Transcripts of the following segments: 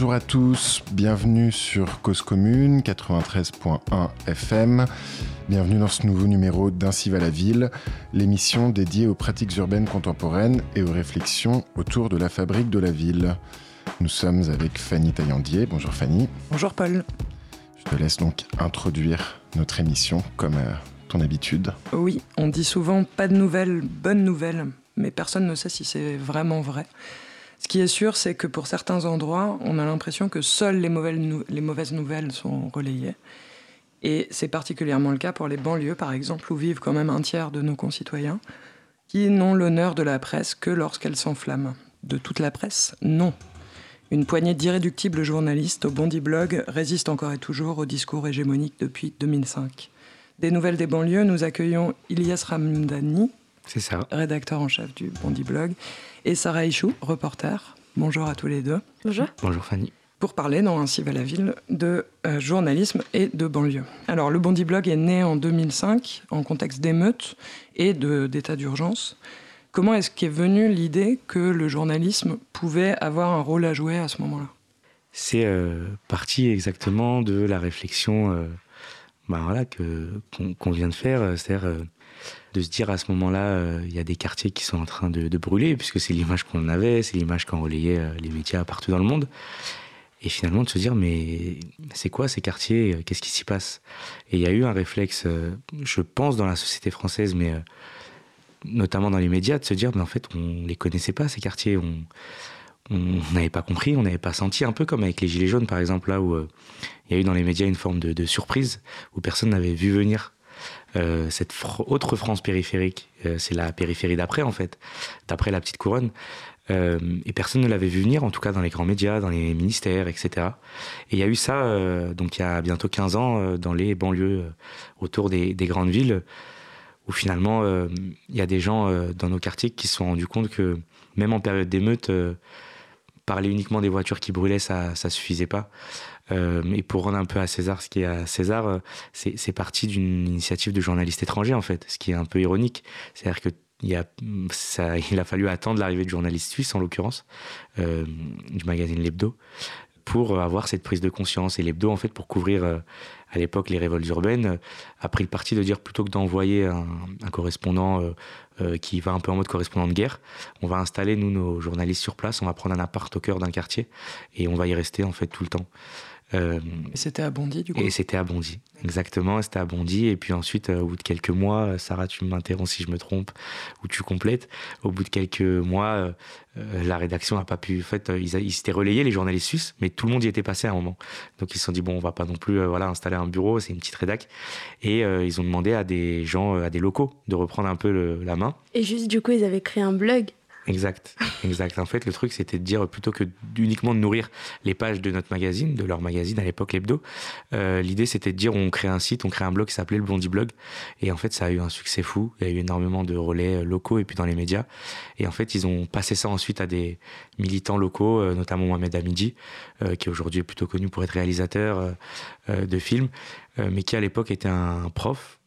Bonjour à tous, bienvenue sur Cause Commune 93.1 FM. Bienvenue dans ce nouveau numéro d'Ainsi va la Ville, l'émission dédiée aux pratiques urbaines contemporaines et aux réflexions autour de la fabrique de la ville. Nous sommes avec Fanny Taillandier. Bonjour Fanny. Bonjour Paul. Je te laisse donc introduire notre émission comme à ton habitude. Oui, on dit souvent pas de nouvelles, bonnes nouvelles, mais personne ne sait si c'est vraiment vrai. Ce qui est sûr, c'est que pour certains endroits, on a l'impression que seules les mauvaises nouvelles sont relayées. Et c'est particulièrement le cas pour les banlieues, par exemple, où vivent quand même un tiers de nos concitoyens, qui n'ont l'honneur de la presse que lorsqu'elle s'enflamme. De toute la presse, non. Une poignée d'irréductibles journalistes au Bondy Blog résiste encore et toujours au discours hégémonique depuis 2005. Des nouvelles des banlieues, nous accueillons Ilyès Ramdani, c'est ça, rédacteur en chef du Bondy Blog, et Sarah Ichou, reporter. Bonjour à tous les deux. Bonjour. Bonjour Fanny. Pour parler dans Ainsi va la Ville de journalisme et de banlieue. Alors le Bondy Blog est né en 2005 en contexte d'émeutes et d'état d'urgence. Comment est-ce qu'est venue l'idée que le journalisme pouvait avoir un rôle à jouer à ce moment-là? C'est parti exactement de la réflexion qu'on vient de faire, c'est-à-dire... de se dire à ce moment-là, y a des quartiers qui sont en train de brûler, puisque c'est l'image qu'on avait, c'est l'image qu'ont relayé les médias partout dans le monde. Et finalement, de se dire, mais c'est quoi ces quartiers? Qu'est-ce qui s'y passe? Et il y a eu un réflexe, je pense, dans la société française, mais notamment dans les médias, de se dire, mais en fait, on les connaissait pas, ces quartiers. On n'avait pas compris, on n'avait pas senti, un peu comme avec les Gilets jaunes, par exemple, là où y a eu dans les médias une forme de surprise, où personne n'avait vu venir. Cette autre France périphérique, c'est la périphérie d'après en fait, d'après la petite couronne, et personne ne l'avait vu venir, en tout cas dans les grands médias, dans les ministères, etc. Et il y a eu ça, donc il y a bientôt 15 ans, dans les banlieues autour des grandes villes, où finalement il y a des gens dans nos quartiers qui se sont rendus compte que même en période d'émeute, parler uniquement des voitures qui brûlaient, ça ne suffisait pas. Et pour rendre un peu à César ce qui est à César, c'est parti d'une initiative de journalistes étrangers, en fait, ce qui est un peu ironique. C'est-à-dire qu'il a fallu attendre l'arrivée de journalistes suisses, en l'occurrence, du magazine L'Hebdo, pour avoir cette prise de conscience. Et L'Hebdo, en fait, pour couvrir à l'époque les révoltes urbaines, a pris le parti de dire, plutôt que d'envoyer un correspondant qui va un peu en mode correspondant de guerre, on va installer, nous, nos journalistes sur place, on va prendre un appart au cœur d'un quartier et on va y rester, en fait, tout le temps. Et c'était à Bondy, du coup. Et c'était à Bondy, exactement, c'était à Bondy. Et puis ensuite, au bout de quelques mois, Sarah, tu m'interromps si je me trompe, ou tu complètes, au bout de quelques mois, la rédaction n'a pas pu... En fait, ils s'étaient relayés, les journalistes suisses, mais tout le monde y était passé à un moment. Donc ils se sont dit, bon, on va pas non plus installer un bureau, c'est une petite rédac. Et ils ont demandé à des gens, à des locaux, de reprendre un peu la main. Et juste, du coup, ils avaient créé un blog. Exact. En fait, le truc, c'était de dire, plutôt que uniquement de nourrir les pages de notre magazine, de leur magazine à l'époque, l'Hebdo, l'idée, c'était de dire, on crée un site, on crée un blog qui s'appelait le Bondy Blog. Et en fait, ça a eu un succès fou. Il y a eu énormément de relais locaux et puis dans les médias. Et en fait, ils ont passé ça ensuite à des militants locaux, notamment Mohamed Hamidi, qui aujourd'hui est plutôt connu pour être réalisateur de films, mais qui à l'époque était un prof,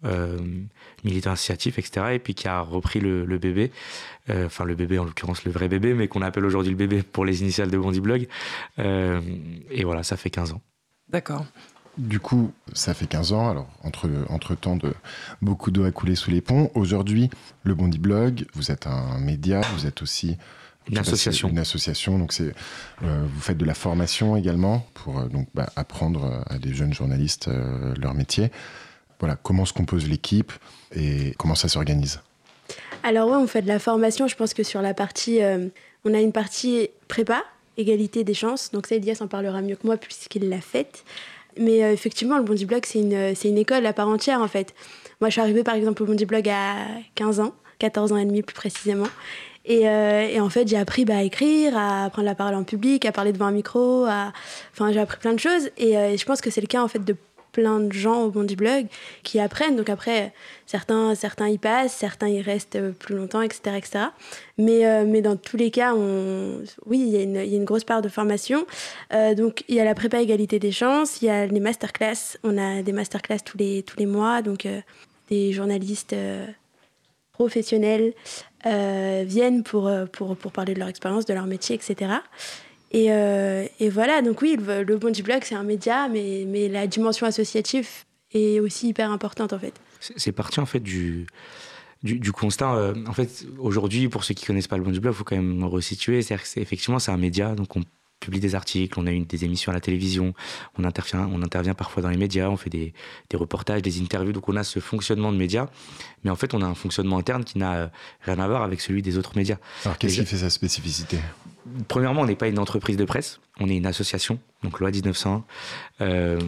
militant associatif, etc., et puis qui a repris le bébé, enfin le bébé en l'occurrence, le vrai bébé, mais qu'on appelle aujourd'hui le bébé pour les initiales de Bondy Blog, et voilà, ça fait 15 ans. D'accord. Du coup, ça fait 15 ans, alors entre-temps, beaucoup d'eau a coulé sous les ponts. Aujourd'hui, le Bondy Blog, vous êtes un média, vous êtes aussi... Une association, donc vous faites de la formation également pour apprendre à des jeunes journalistes leur métier. Voilà, comment se compose l'équipe et comment ça s'organise? Alors ouais, on fait de la formation, je pense que sur la partie, on a une partie prépa, égalité des chances, donc ça Ilyès en parlera mieux que moi puisqu'il l'a faite. Mais effectivement, le Bondy Blog, c'est une école à part entière en fait. Moi je suis arrivée par exemple au Bondy Blog à 15 ans, 14 ans et demi plus précisément. Et en fait, j'ai appris à écrire, à prendre la parole en public, à parler devant un micro. J'ai appris plein de choses. Et je pense que c'est le cas en fait de plein de gens au Bondy Blog qui apprennent. Donc après, certains y passent, certains y restent plus longtemps, etc. Mais dans tous les cas, il y a une grosse part de formation. Donc il y a la prépa égalité des chances, il y a les masterclass. On a des masterclass tous les mois, donc des journalistes professionnels viennent pour parler de leur expérience, de leur métier, etc. Et voilà, donc oui, le Bondy Blog, c'est un média, mais la dimension associative est aussi hyper importante, en fait. C'est parti, en fait, du constat. En fait, aujourd'hui, pour ceux qui ne connaissent pas le Bondy Blog, il faut quand même resituer. C'est-à-dire que effectivement, c'est un média, donc on publie des articles, on a eu des émissions à la télévision, on intervient parfois dans les médias, on fait des reportages, des interviews, donc on a ce fonctionnement de médias, mais en fait on a un fonctionnement interne qui n'a rien à voir avec celui des autres médias. Alors qu'est-ce qui fait sa spécificité ? Premièrement, on n'est pas une entreprise de presse, on est une association, donc loi 1901.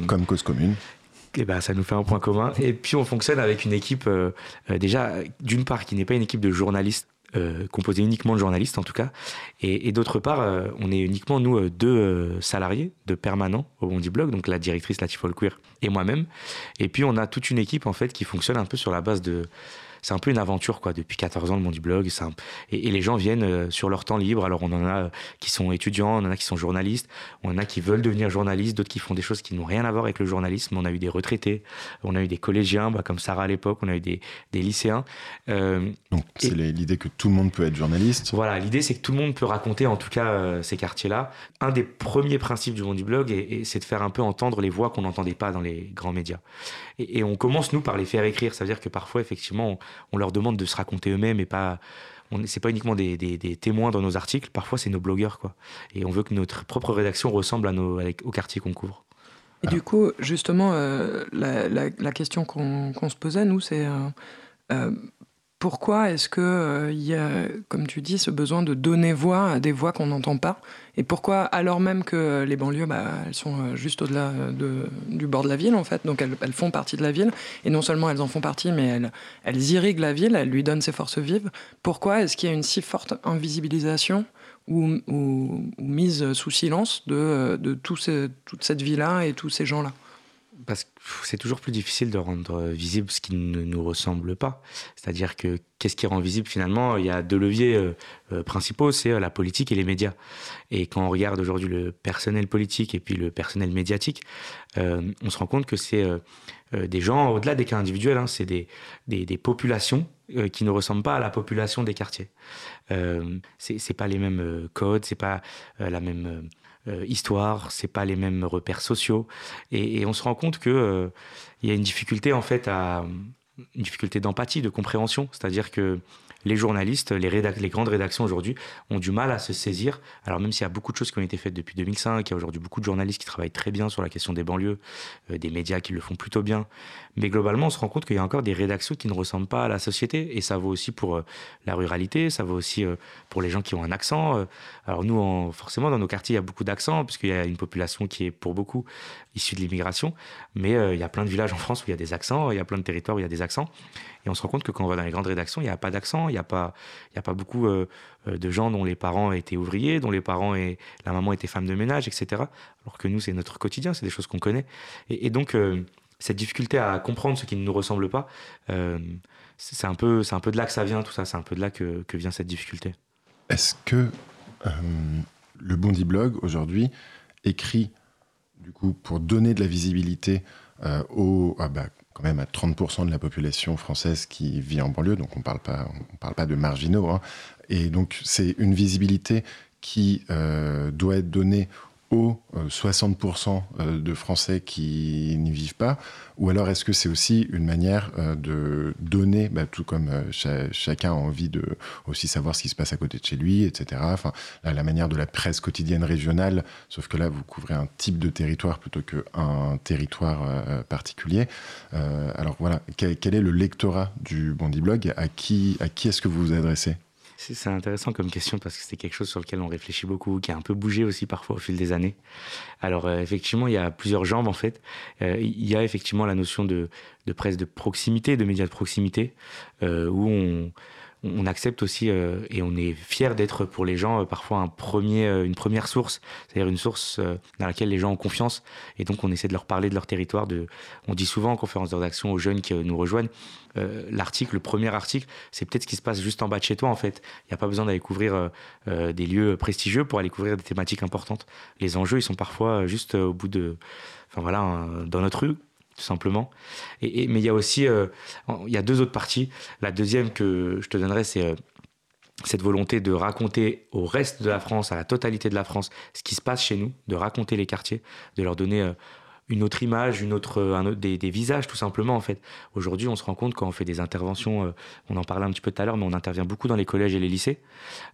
Comme Cause Commune. Et ben, ça nous fait un point commun. Et puis on fonctionne avec une équipe, déjà d'une part qui n'est pas une équipe de journalistes, composé uniquement de journalistes en tout cas, et d'autre part on est uniquement nous deux salariés de permanents au Bondy Blog, donc la directrice Latifa El Kuir et moi-même, et puis on a toute une équipe en fait qui fonctionne un peu sur la base de, c'est un peu une aventure quoi, depuis 14 ans le Bondy Blog, et les gens viennent sur leur temps libre, alors on en a qui sont étudiants, on en a qui sont journalistes, on en a qui veulent devenir journalistes, d'autres qui font des choses qui n'ont rien à voir avec le journalisme, on a eu des retraités, on a eu des collégiens comme Sarah à l'époque, on a eu des lycéens. Donc c'est l'idée que tout le monde peut être journaliste. Voilà, l'idée c'est que tout le monde peut raconter en tout cas ces quartiers-là. Un des premiers principes du Bondy Blog, c'est de faire un peu entendre les voix qu'on n'entendait pas dans les grands médias. Et on commence nous par les faire écrire, ça veut dire que parfois effectivement on leur demande de se raconter eux-mêmes et pas... C'est pas uniquement des témoins dans nos articles, parfois c'est nos blogueurs quoi. Et on veut que notre propre rédaction ressemble au quartier qu'on couvre. Et du coup, justement, la question qu'on se posait, nous, c'est... pourquoi est-ce qu'il y a, comme tu dis, ce besoin de donner voix à des voix qu'on n'entend pas ? Et pourquoi, alors même que les banlieues, elles sont juste au-delà du bord de la ville, en fait, donc elles font partie de la ville, et non seulement elles en font partie, mais elles irriguent la ville, elles lui donnent ses forces vives. Pourquoi est-ce qu'il y a une si forte invisibilisation ou mise sous silence de toute cette vie-là et tous ces gens-là ? Parce que c'est toujours plus difficile de rendre visible ce qui ne nous ressemble pas. C'est-à-dire que qu'est-ce qui rend visible finalement ? Il y a deux leviers principaux, c'est la politique et les médias. Et quand on regarde aujourd'hui le personnel politique et puis le personnel médiatique, on se rend compte que c'est des gens, au-delà des cas individuels, hein, c'est des populations qui ne ressemblent pas à la population des quartiers. C'est pas les mêmes codes, c'est pas la même... histoire, c'est pas les mêmes repères sociaux, et on se rend compte que il y a une difficulté en fait une difficulté d'empathie, de compréhension, c'est-à-dire que les journalistes, les grandes rédactions aujourd'hui ont du mal à se saisir, alors même s'il y a beaucoup de choses qui ont été faites depuis 2005, il y a aujourd'hui beaucoup de journalistes qui travaillent très bien sur la question des banlieues, des médias qui le font plutôt bien, mais globalement on se rend compte qu'il y a encore des rédactions qui ne ressemblent pas à la société, et ça vaut aussi pour la ruralité, ça vaut aussi pour les gens qui ont un accent, alors nous forcément dans nos quartiers il y a beaucoup d'accents, puisqu'il y a une population qui est pour beaucoup issue de l'immigration, mais il y a plein de villages en France où il y a des accents, il y a plein de territoires où il y a des accents, et on se rend compte que quand on va dans les grandes rédactions, il n'y a pas d'accent, il n'y a pas beaucoup de gens dont les parents étaient ouvriers, dont les parents et la maman étaient femmes de ménage, etc. Alors que nous, c'est notre quotidien, c'est des choses qu'on connaît. Et donc, cette difficulté à comprendre ce qui ne nous ressemble pas, c'est un peu de là que ça vient, tout ça. C'est un peu de là que vient cette difficulté. Est-ce que le Bondy Blog, aujourd'hui, écrit, du coup, pour donner de la visibilité quand même à 30% de la population française qui vit en banlieue, donc on parle pas de marginaux, hein. Et donc c'est une visibilité qui doit être donnée aux 60% de Français qui n'y vivent pas, ou alors est-ce que c'est aussi une manière de donner, tout comme chacun a envie de aussi savoir ce qui se passe à côté de chez lui, etc. Enfin, la manière de la presse quotidienne régionale, sauf que là vous couvrez un type de territoire plutôt qu'un territoire particulier. Alors voilà, quel est le lectorat du Bondy Blog ? À qui est-ce que vous vous adressez ? C'est intéressant comme question parce que c'est quelque chose sur lequel on réfléchit beaucoup, qui a un peu bougé aussi parfois au fil des années. Alors effectivement, il y a plusieurs jambes en fait. Il y a effectivement la notion de presse de proximité, de médias de proximité, où on accepte aussi et on est fier d'être pour les gens parfois une première source, c'est-à-dire une source dans laquelle les gens ont confiance, et donc on essaie de leur parler de leur territoire. On dit souvent en conférence de rédaction aux jeunes qui nous rejoignent, le premier article, c'est peut-être ce qui se passe juste en bas de chez toi en fait. Il n'y a pas besoin d'aller couvrir des lieux prestigieux pour aller couvrir des thématiques importantes. Les enjeux, ils sont parfois juste au bout de... Enfin voilà, dans notre rue, tout simplement. Mais il y a aussi, il y a deux autres parties. La deuxième que je te donnerai, c'est cette volonté de raconter au reste de la France, à la totalité de la France, ce qui se passe chez nous, de raconter les quartiers, de leur donner une autre image, des visages tout simplement en fait. Aujourd'hui, on se rend compte quand on fait des interventions, on en parlait un petit peu tout à l'heure, mais on intervient beaucoup dans les collèges et les lycées,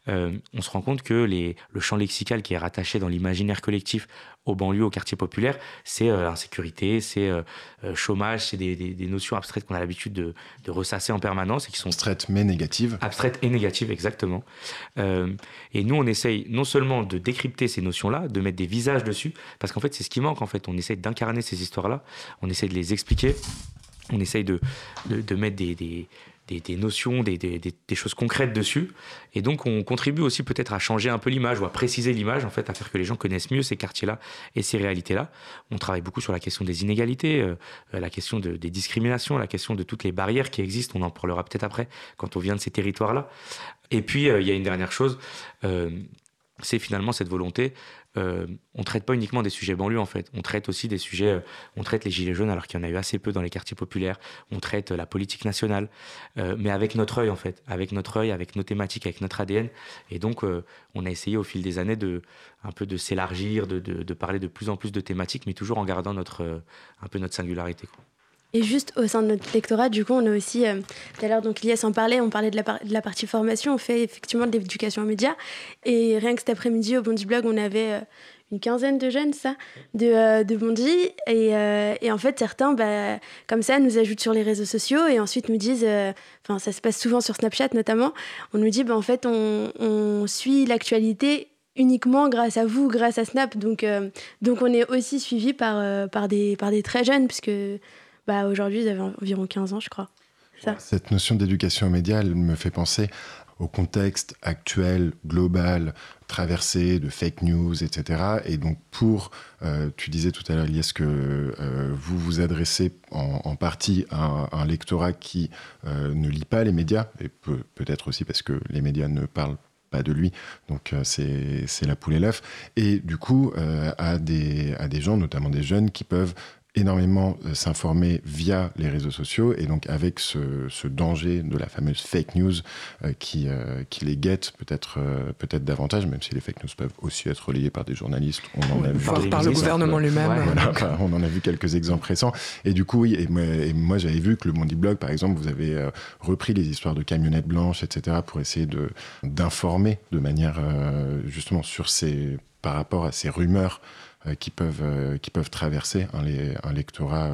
on se rend compte que le champ lexical qui est rattaché dans l'imaginaire collectif aux banlieues, aux quartiers populaires, c'est insécurité, c'est chômage, c'est des notions abstraites qu'on a l'habitude de ressasser en permanence. Et qui sont abstraites mais négatives. Abstraites et négatives, exactement. Et nous, on essaye non seulement de décrypter ces notions-là, de mettre des visages dessus, parce qu'en fait, c'est ce qui manque en fait. On essaye d'incarner ces histoires-là, on essaye de les expliquer, on essaye de mettre des notions, des choses concrètes dessus. Et donc, on contribue aussi peut-être à changer un peu l'image ou à préciser l'image, en fait, à faire que les gens connaissent mieux ces quartiers-là et ces réalités-là. On travaille beaucoup sur la question des inégalités, la question des discriminations, la question de toutes les barrières qui existent. On en parlera peut-être après quand on vient de ces territoires-là. Et puis, il y a une dernière chose, c'est finalement cette volonté. On ne traite pas uniquement des sujets banlieues en fait, on traite aussi des sujets, on traite les gilets jaunes alors qu'il y en a eu assez peu dans les quartiers populaires, on traite la politique nationale, mais avec notre œil en fait, avec notre œil, avec nos thématiques, avec notre ADN. Et donc on a essayé au fil des années un peu de s'élargir, de parler de plus en plus de thématiques, mais toujours en gardant un peu notre singularité, quoi. Et juste au sein de notre lectorat, du coup, on a aussi, tout à l'heure, donc Ilyès en parlait, on parlait de la partie formation, on fait effectivement de l'éducation aux médias. Et rien que cet après-midi, au Bondy Blog, on avait une quinzaine de jeunes, de Bondy. Et en fait, certains, comme ça, nous ajoutent sur les réseaux sociaux et ensuite nous disent, ça se passe souvent sur Snapchat notamment, on nous dit, en fait, on suit l'actualité uniquement grâce à vous, grâce à Snap. Donc on est aussi suivi par des très jeunes, puisque... aujourd'hui, ils avaient environ 15 ans, je crois. Ça. Cette notion d'éducation aux médias, elle me fait penser au contexte actuel, global, traversé de fake news, etc. Et donc, tu disais tout à l'heure, Ilyès, que vous vous adressez en partie à un lectorat qui ne lit pas les médias, et peut-être aussi parce que les médias ne parlent pas de lui, donc c'est la poule et l'œuf. Et du coup, à des gens, notamment des jeunes, qui peuvent énormément s'informer via les réseaux sociaux, et donc avec ce danger de la fameuse fake news qui les guette peut-être davantage, même si les fake news peuvent aussi être relayées par des journalistes, par le gouvernement lui-même. Ouais, voilà, on en a vu quelques exemples récents. Et du coup, oui, et moi j'avais vu que le Bondy Blog, par exemple, vous avez repris les histoires de camionnettes blanches, etc., pour essayer d'informer de manière justement par rapport à ces rumeurs qui peuvent traverser un lectorat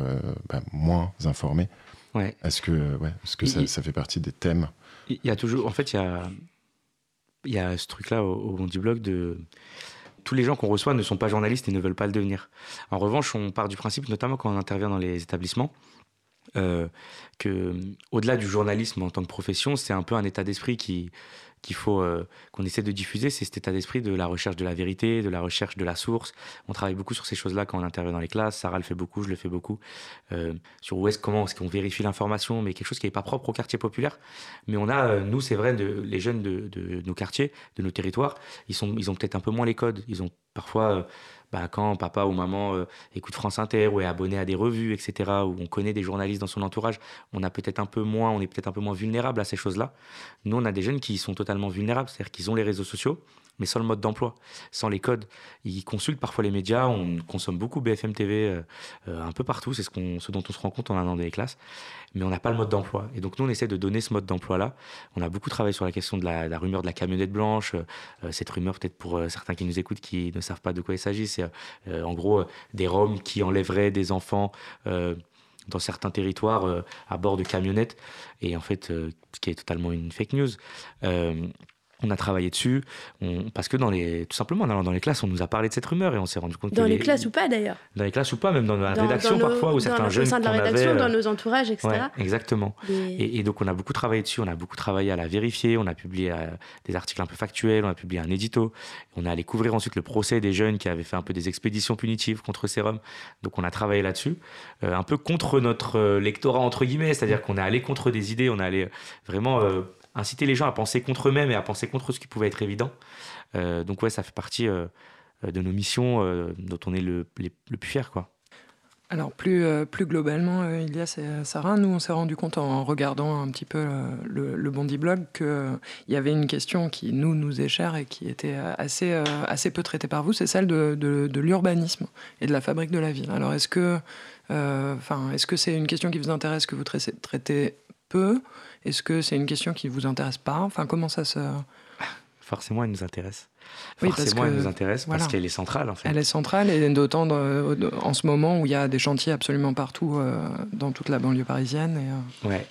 moins informé. Ouais. Est-ce que ça fait partie des thèmes ? Il y a toujours... En fait, il y a ce truc-là au Bondy Blog de... Tous les gens qu'on reçoit ne sont pas journalistes et ne veulent pas le devenir. En revanche, on part du principe, notamment quand on intervient dans les établissements, que au-delà du journalisme en tant que profession, c'est un peu un état d'esprit qu'on essaie de diffuser, c'est cet état d'esprit de la recherche de la vérité, de la recherche de la source. On travaille beaucoup sur ces choses-là quand on intervient dans les classes. Sarah le fait beaucoup, je le fais beaucoup. Sur comment est-ce qu'on vérifie l'information, mais quelque chose qui n'est pas propre au quartier populaire. Mais on a, nous, c'est vrai, les jeunes de nos quartiers, de nos territoires, ils ont peut-être un peu moins les codes. Ils ont parfois... quand papa ou maman écoute France Inter ou est abonné à des revues, etc., où on connaît des journalistes dans son entourage, on est peut-être un peu moins vulnérable à ces choses-là. Nous, on a des jeunes qui sont totalement vulnérables, c'est-à-dire qu'ils ont les réseaux sociaux, mais sans le mode d'emploi, sans les codes. Ils consultent parfois les médias, on consomme beaucoup BFM TV un peu partout, c'est ce dont on se rend compte en allant dans les classes, mais on n'a pas le mode d'emploi. Et donc nous, on essaie de donner ce mode d'emploi-là. On a beaucoup travaillé sur la question de la rumeur de la camionnette blanche, cette rumeur peut-être pour certains qui nous écoutent qui ne savent pas de quoi il s'agit, c'est en gros des Roms qui enlèveraient des enfants dans certains territoires à bord de camionnettes, et en fait, ce qui est totalement une fake news. On a travaillé dessus, parce que tout simplement en allant dans les classes, on nous a parlé de cette rumeur et on s'est rendu compte que... Dans les classes ou pas d'ailleurs. Dans les classes ou pas, même dans la rédaction parfois, ou certains jeunes... Au sein de la rédaction, dans nos entourages, etc. Ouais, exactement. Et donc on a beaucoup travaillé dessus, on a beaucoup travaillé à la vérifier, on a publié des articles un peu factuels, on a publié un édito, on a allé couvrir ensuite le procès des jeunes qui avaient fait un peu des expéditions punitives contre ces Roms. Donc on a travaillé là-dessus, un peu contre notre lectorat entre guillemets, c'est-à-dire qu'on est allé contre des idées, on est allé vraiment... inciter les gens à penser contre eux-mêmes et à penser contre ce qui pouvait être évident. Donc ouais, ça fait partie de nos missions dont on est le plus fier, quoi. Alors plus globalement, Ilyès et Sarah, nous on s'est rendu compte en regardant un petit peu le Bondy Blog qu'il y avait une question qui nous est chère et qui était assez peu traitée par vous, c'est celle de l'urbanisme et de la fabrique de la ville. Alors est-ce que c'est une question qui vous intéresse, que vous traitez peu? Est-ce que c'est une question qui vous intéresse pas? Enfin, comment ça se... Forcément, elle nous intéresse. Parce qu'elle est centrale, en fait. Elle est centrale, et d'autant en ce moment où il y a des chantiers absolument partout dans toute la banlieue parisienne. Et, ouais,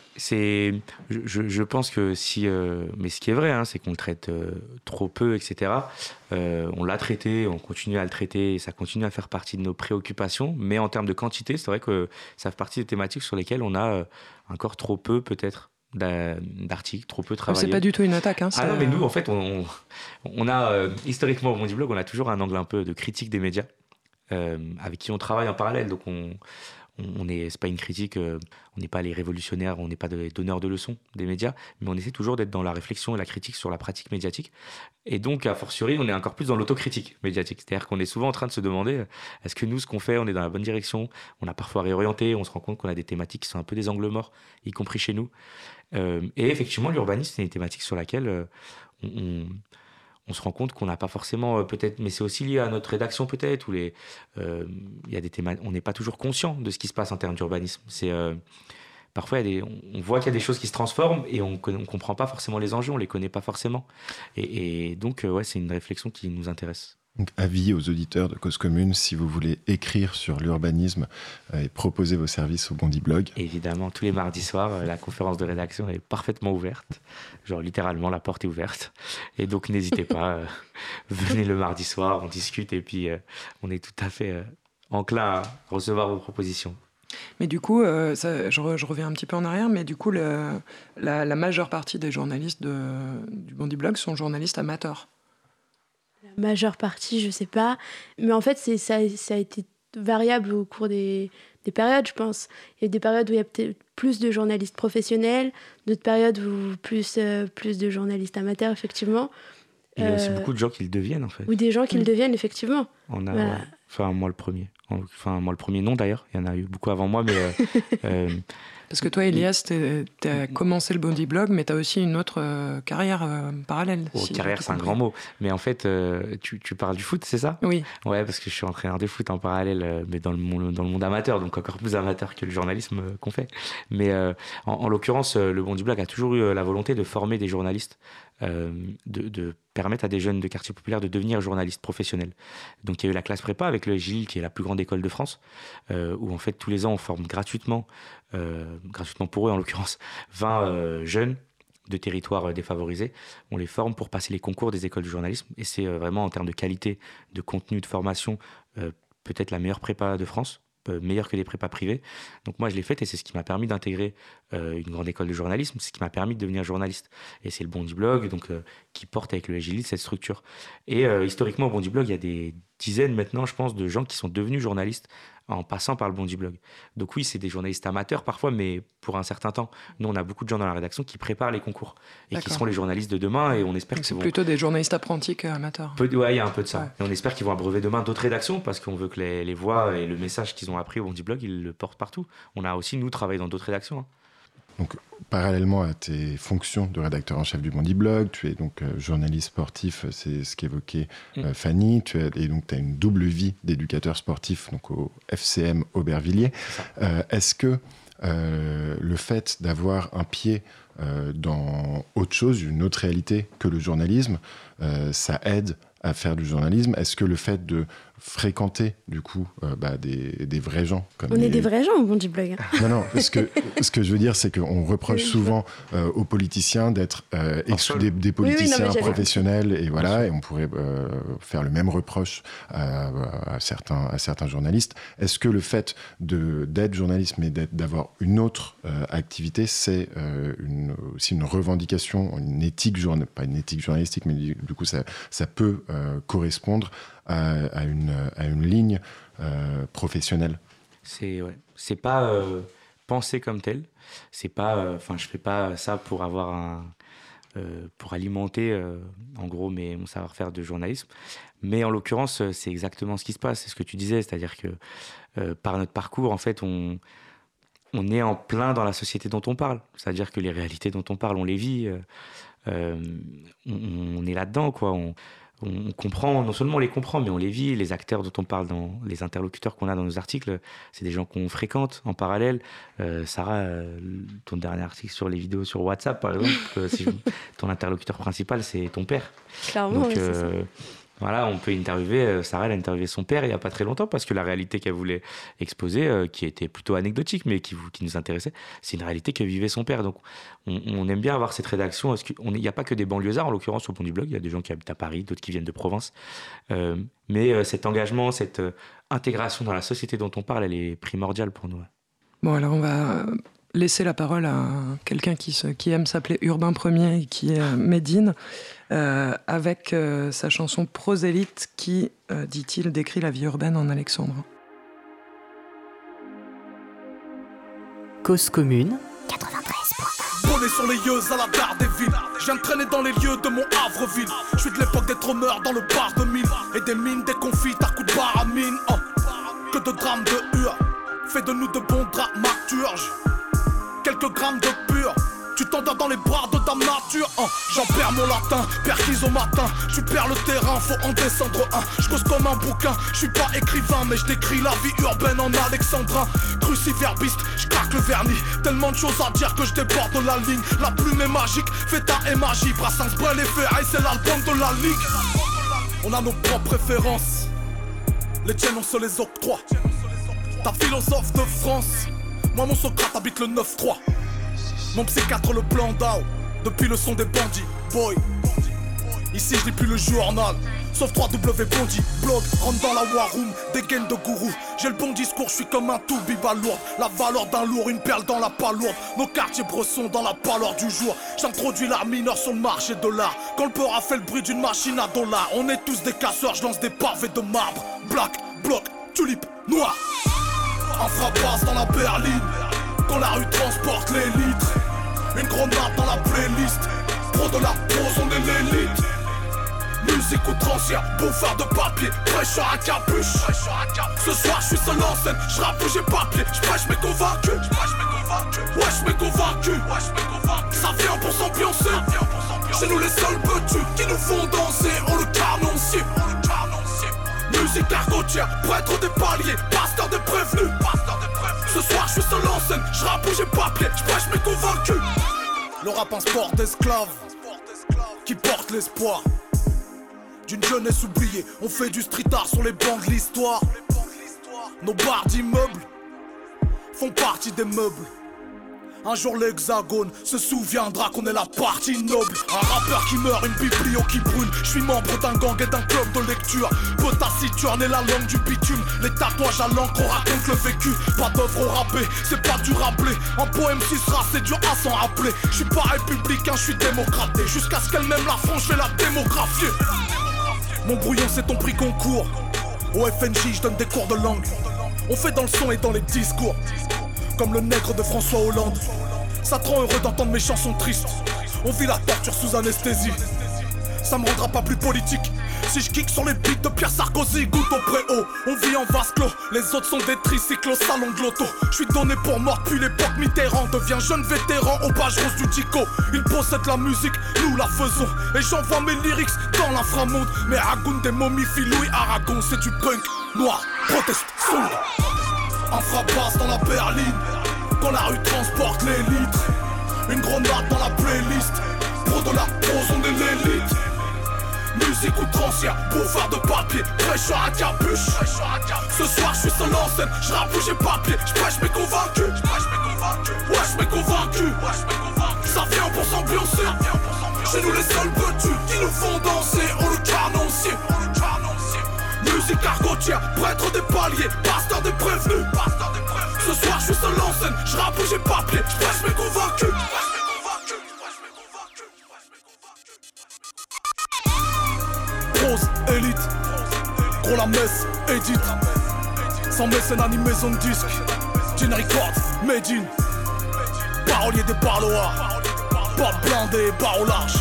je pense que si... mais ce qui est vrai, hein, c'est qu'on le traite trop peu, etc. On l'a traité, on continue à le traiter, et ça continue à faire partie de nos préoccupations. Mais en termes de quantité, c'est vrai que ça fait partie des thématiques sur lesquelles on a encore trop peu, peut-être, d'articles, trop peu travaillés. C'est pas du tout une attaque. Hein, ah non, mais nous, en fait, on a, historiquement, au Bondy Blog, on a toujours un angle un peu de critique des médias, avec qui on travaille en parallèle. Donc, c'est pas une critique, on n'est pas les révolutionnaires, on n'est pas les donneurs de leçons des médias, mais on essaie toujours d'être dans la réflexion et la critique sur la pratique médiatique. Et donc, a fortiori, on est encore plus dans l'autocritique médiatique. C'est-à-dire qu'on est souvent en train de se demander, est-ce que nous, ce qu'on fait, on est dans la bonne direction? On a parfois réorienté, on se rend compte qu'on a des thématiques qui sont un peu des angles morts, y compris chez nous. Et effectivement, l'urbanisme, c'est une thématique sur laquelle on se rend compte qu'on n'a pas forcément, peut-être, mais c'est aussi lié à notre rédaction, peut-être, où on n'est pas toujours conscient de ce qui se passe en termes d'urbanisme. Parfois, on voit qu'il y a des choses qui se transforment et on ne comprend pas forcément les enjeux, on ne les connaît pas forcément. Et donc, ouais, c'est une réflexion qui nous intéresse. Donc, avis aux auditeurs de Cause Commune, si vous voulez écrire sur l'urbanisme et proposer vos services au Bondy Blog. Évidemment, tous les mardis soirs, la conférence de rédaction est parfaitement ouverte. Genre, littéralement, la porte est ouverte. Et donc, n'hésitez pas, venez le mardi soir, on discute et puis on est tout à fait enclin à recevoir vos propositions. Mais du coup, je reviens un petit peu en arrière, mais du coup, la majeure partie des journalistes du Bondy Blog sont journalistes amateurs. Majeure partie, je sais pas. Mais en fait, ça a été variable au cours des périodes, je pense. Il y a des périodes où il y a peut-être plus de journalistes professionnels, d'autres périodes où plus de journalistes amateurs, effectivement. Il y a aussi beaucoup de gens qui le deviennent, en fait. Ou des gens qui le deviennent, effectivement. Voilà. Enfin, moi le premier. Enfin, moi le premier, non, d'ailleurs. Il y en a eu beaucoup avant moi, mais... Parce que toi, Ilyès, tu as commencé le Bondy Blog, mais tu as aussi une autre carrière parallèle. Oh, si carrière, c'est un grand mot. Mais en fait, tu parles du foot, c'est ça? Oui. Ouais, parce que je suis entraîneur de foot en parallèle, mais dans le monde amateur, donc encore plus amateur que le journalisme qu'on fait. Mais en l'occurrence, le Bondy Blog a toujours eu la volonté de former des journalistes, de permettre à des jeunes de quartier populaire de devenir journalistes professionnels. Donc il y a eu la classe prépa avec le GIL, qui est la plus grande école de France, où en fait tous les ans on forme gratuitement pour eux en l'occurrence, 20 jeunes de territoires défavorisés. On les forme pour passer les concours des écoles de journalisme et c'est vraiment en termes de qualité, de contenu, de formation, peut-être la meilleure prépa de France, meilleure que les prépas privés. Donc moi je l'ai faite et c'est ce qui m'a permis d'intégrer une grande école de journalisme, c'est ce qui m'a permis de devenir journaliste. Et c'est le Bondy Blog donc, qui porte avec le SGLI cette structure. Et historiquement au Bondy Blog, il y a des dizaines maintenant, je pense, de gens qui sont devenus journalistes en passant par le Bondy Blog. Donc oui, c'est des journalistes amateurs parfois, mais pour un certain temps. Nous, on a beaucoup de gens dans la rédaction qui préparent les concours et qui seront les journalistes de demain et on espère que c'est plutôt des journalistes apprentis qu'amateurs. Oui, il y a un peu de ça. Ouais. Et on espère qu'ils vont abreuver demain d'autres rédactions parce qu'on veut que les voix et le message qu'ils ont appris au Bondy Blog, ils le portent partout. On a aussi, nous, travaillé dans d'autres rédactions. Hein. Donc, parallèlement à tes fonctions de rédacteur en chef du Bondy Blog, tu es donc journaliste sportif, c'est ce qu'évoquait Fanny, tu as une double vie d'éducateur sportif donc au FCM Aubervilliers. Est-ce que le fait d'avoir un pied dans autre chose, une autre réalité que le journalisme, ça aide à faire du journalisme? Est-ce que le fait de fréquenter, du coup, des vrais gens... est des vrais gens au Bondy Blog. Non, ce que je veux dire, c'est qu'on reproche souvent aux politiciens d'être exclus des politiciens professionnels, et voilà, et on pourrait faire le même reproche à certains journalistes. Est-ce que le fait d'être journaliste, mais d'avoir une autre activité, c'est aussi une revendication, une éthique, pas une éthique journalistique, mais du coup, ça peut correspondre à une ligne professionnelle. C'est pas pensé comme tel. C'est pas. Enfin, je fais pas ça pour avoir pour alimenter en gros mon savoir-faire de journalisme. Mais en l'occurrence, c'est exactement ce qui se passe, c'est ce que tu disais, c'est-à-dire que par notre parcours, en fait, on est en plein dans la société dont on parle, c'est-à-dire que les réalités dont on parle, on les vit, on est là-dedans, quoi. On comprend, non seulement on les comprend, mais on les vit. Les acteurs dont on parle, dans les interlocuteurs qu'on a dans nos articles, c'est des gens qu'on fréquente en parallèle. Sarah, ton dernier article sur les vidéos sur WhatsApp, par exemple, ton interlocuteur principal, c'est ton père. Clairement, donc, oui, c'est ça. Voilà, on peut interviewer, Sarah elle a interviewé son père il n'y a pas très longtemps, parce que la réalité qu'elle voulait exposer, qui était plutôt anecdotique, mais qui nous intéressait, c'est une réalité que vivait son père. Donc on aime bien avoir cette rédaction. Il n'y a pas que des banlieusards, en l'occurrence, au Bondy Blog, il y a des gens qui habitent à Paris, d'autres qui viennent de province. Cet engagement, cette intégration dans la société dont on parle, elle est primordiale pour nous. Bon, alors on va laisser la parole à quelqu'un qui aime s'appeler Urbain Premier et qui est Médine, avec sa chanson Prosélite qui, dit-il, décrit la vie urbaine en Alexandre. Cause commune 93.1. Bonnet sur les yeux à la barre des villes. Je viens de traîner dans les lieux de mon Havreville. Je suis de l'époque des trômeurs dans le bar de mine. Et des mines, des confites à coups de baramine. Oh. Que de drames de hurle. Fais de nous de bons dramaturges. Quelques grammes de pur, tu t'endors dans les bras de ta nature, hein. J'en perds mon latin, perquise au matin. Tu perds le terrain, faut en descendre un. Je cause comme un bouquin, je suis pas écrivain, mais je décris la vie urbaine en alexandrin. Cruciverbiste, je craque le vernis. Tellement de choses à dire que je déborde de la ligne. La plume est magique, feta et magie. Brassens, Brel et Ferré, c'est l'album de la ligue. On a nos propres préférences, les tiennes on se les octroie. Ta philosophe de France, moi mon Socrate habite le 9-3. Mon psychiatre le plan d'Ao. Depuis le son des bandits, boy. Ici je lis plus le journal, sauf 3W Bondy Blog. Rentre dans la war room, dégaine de gourou. J'ai le bon discours, je suis comme un tout balourd. La valeur d'un lourd, une perle dans la palourde. Nos quartiers bressons dans la pâleur du jour. J'introduis l'art mineur sur le marché de l'art. Quand le port a fait le bruit d'une machine à dollars. On est tous des casseurs, je lance des pavés de marbre. Black, bloc, tulipe, noir. Un frappe dans la berline, quand la rue transporte les litres. Une grenade dans la playlist, pro de la prose, on est l'élite. Musique outrancière, bouffeur de papier, prêcheur à capuche. Ce soir je suis seul en scène, je rappe ou j'ai papier. Je prêche mais convaincu, ouais je m'ai convaincu. Ça vient pour s'ambiancer, c'est nous les seuls betus qui nous font danser. On le canoncier. Musique argotière, prêtre des paliers, pasteur des prévenus. Ce soir je suis seul en scène, je rappe ou j'ai papier, je prêche mais convaincu. Le rap un sport d'esclaves, qui porte l'espoir d'une jeunesse oubliée. On fait du street art sur les bancs de l'histoire. Nos bars d'immeubles font partie des meubles. Un jour l'hexagone se souviendra qu'on est la partie noble. Un rappeur qui meurt, une biblio qui brûle. Je suis membre d'un gang et d'un club de lecture. Peu taciturne et la langue du bitume. Les tatouages à l'encre, on raconte le vécu. Pas d'œuvre au râpé, c'est pas du rappelé. Un poème si sera, c'est dur à s'en rappeler. Je suis pas républicain, je suis démocraté. Jusqu'à ce qu'elle m'aime la France, je vais la démographier. Mon brouillon c'est ton prix concours. Au FNJ je donne des cours de langue. On fait dans le son et dans les discours. Comme le nègre de François Hollande. Ça te rend heureux d'entendre mes chansons tristes. On vit la torture sous anesthésie. Ça me rendra pas plus politique. Si je kick sur les beats de Pierre Sarkozy, goutte au préau. On vit en vase clos, les autres sont des tricycles au salon de l'auto. Je suis donné pour mort depuis l'époque Mitterrand. Devient jeune vétéran aux pages roses du Tico. Ils possèdent la musique, nous la faisons. Et j'envoie mes lyrics dans l'inframonde. Mais Aragon des momifie Louis Aragon. C'est du punk noir, proteste sombre. Un frappe dans la berline, quand la rue transporte les litres. Une grenade dans la playlist, pro de la prose, on est l'élite. Musique outrancière, bouffeur de papier, prêcheur à capuche. Ce soir je suis seul en scène, je rappe ou j'ai papier. Je prêche mais convaincu, ouais je m'ai convaincu. Ça vient pour s'ambiancer, chez nous les seuls betus qui nous font danser. On le canoncier. Musique argotière, prêtre des paliers, pasteur des prévenus. Ce soir je suis seul en scène, je rappe ou j'ai papier, je prêche mais convaincu. Prose, élite, gros la messe, édite. Sans mécène ni maison de disque, Gene Records, Médine. Parolier des parloirs, pas blindé, barre au large.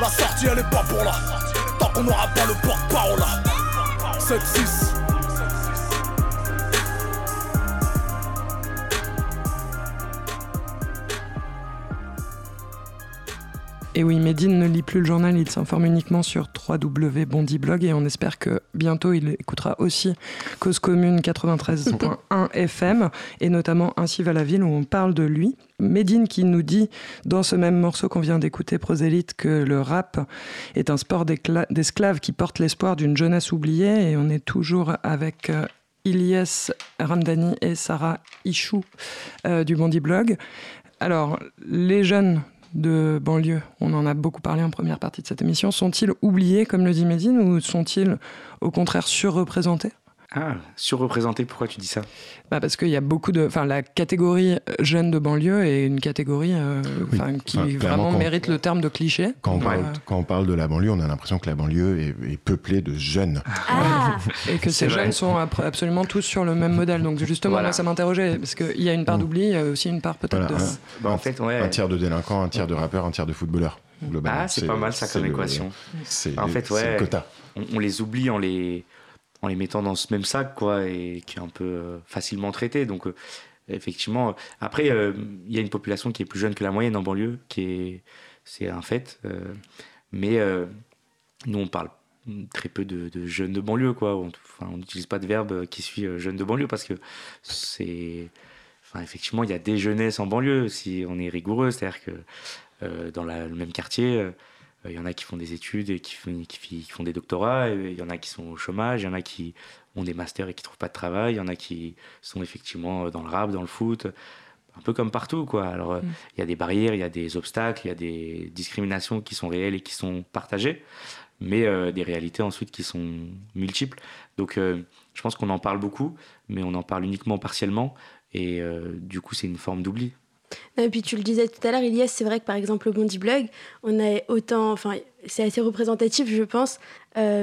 La sortie elle est pas pour là, tant qu'on n'aura pas le porte-parole là. 7-6. Et oui, Médine ne lit plus le journal, il s'informe uniquement sur Bondy Blog et on espère que bientôt il écoutera aussi Cause Commune 93.1 FM et notamment Ainsi va la Ville où on parle de lui. Médine qui nous dit dans ce même morceau qu'on vient d'écouter, Prosélite, que le rap est un sport d'esclaves qui porte l'espoir d'une jeunesse oubliée et on est toujours avec... Ilyès Ramdani et Sarah Ichou du Bondy Blog. Alors, les jeunes de banlieue, on en a beaucoup parlé en première partie de cette émission, sont-ils oubliés, comme le dit Médine, ou sont-ils au contraire surreprésentés ? Ah, surreprésentés, pourquoi tu dis ça ? Bah parce qu'il y a beaucoup de... Enfin, la catégorie jeune de banlieue est une catégorie qui vraiment mérite le terme de cliché. Quand on parle de la banlieue, on a l'impression que la banlieue est peuplée de jeunes. Ah. Et que ces jeunes sont absolument tous sur le même modèle. Donc justement, voilà. Moi, ça m'interrogeait, parce qu'il y a une part d'oubli, il y a aussi une part peut-être de... Un tiers de délinquants, un tiers de rappeurs, un tiers de footballeurs. Globalement. Ah, c'est pas mal ça comme équation. C'est le quota. On les oublie, en les mettant dans ce même sac, quoi, et qui est un peu facilement traité. Donc, effectivement, après, il y a une population qui est plus jeune que la moyenne en banlieue, c'est un fait. Mais nous, on parle très peu de jeunes de banlieue, quoi. On n'utilise pas de verbe qui suit jeune de banlieue parce que c'est. Enfin, effectivement, il y a des jeunesses en banlieue, si on est rigoureux. C'est-à-dire que dans le même quartier. Il y en a qui font des études et qui font des doctorats, il y en a qui sont au chômage, il y en a qui ont des masters et qui ne trouvent pas de travail, il y en a qui sont effectivement dans le rap, dans le foot, un peu comme partout, quoi. Alors, il y a des barrières, il y a des obstacles, il y a des discriminations qui sont réelles et qui sont partagées, mais des réalités ensuite qui sont multiples. Donc, je pense qu'on en parle beaucoup, mais on en parle uniquement partiellement, et du coup, c'est une forme d'oubli. Et puis tu le disais tout à l'heure, Ilyès, c'est vrai que par exemple au Bondy Blog, on a autant, enfin c'est assez représentatif, je pense,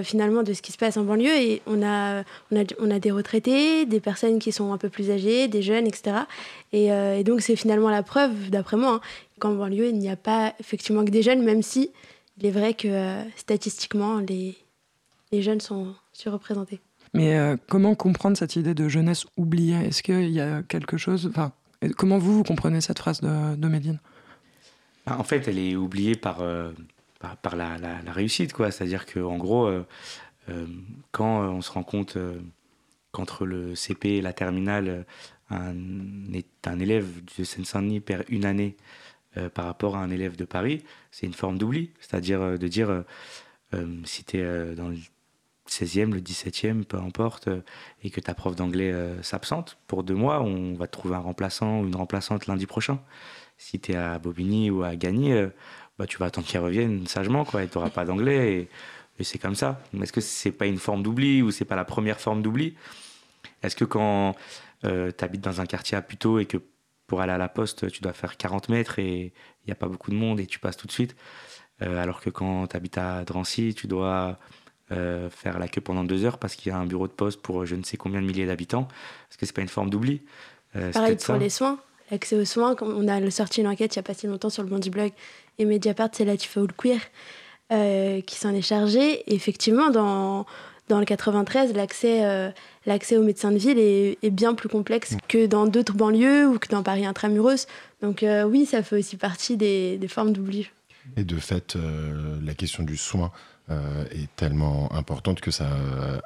finalement de ce qui se passe en banlieue. Et on a des retraités, des personnes qui sont un peu plus âgées, des jeunes, etc. Et donc c'est finalement la preuve, d'après moi, qu'en banlieue il n'y a pas effectivement que des jeunes, même si il est vrai que statistiquement les jeunes sont surreprésentés. Mais comment comprendre cette idée de jeunesse oubliée ? Est-ce qu'il y a quelque chose, comment vous comprenez cette phrase de Médine ? En fait, elle est oubliée par la réussite, quoi. C'est-à-dire qu'en gros, quand on se rend compte qu'entre le CP et la terminale, un élève de Seine-Saint-Denis perd une année par rapport à un élève de Paris, c'est une forme d'oubli. C'est-à-dire de dire, si t'es dans le 16e, le 17e, peu importe, et que ta prof d'anglais s'absente, pour 2 mois, on va te trouver un remplaçant ou une remplaçante lundi prochain. Si tu es à Bobigny ou à Gagny, tu vas attendre qu'elle revienne sagement, quoi, et tu n'auras pas d'anglais, et c'est comme ça. Est-ce que ce n'est pas une forme d'oubli ou ce n'est pas la première forme d'oubli ? Est-ce que quand tu habites dans un quartier à Puteaux et que pour aller à la poste, tu dois faire 40 mètres et il n'y a pas beaucoup de monde et tu passes tout de suite, alors que quand tu habites à Drancy, tu dois... faire la queue pendant 2 heures parce qu'il y a un bureau de poste pour je ne sais combien de milliers d'habitants. Est-ce que c'est pas une forme d'oubli ? Pareil pour les soins, l'accès aux soins. On a sorti une enquête il n'y a pas si longtemps sur le Bondy Blog et Mediapart, c'est Latifa El Kuir Queer qui s'en est chargée. Et effectivement, dans le 93, l'accès aux médecins de ville est bien plus complexe que dans d'autres banlieues ou que dans Paris intramuros. Donc oui, ça fait aussi partie des formes d'oubli. Et de fait, la question du soin est tellement importante que ça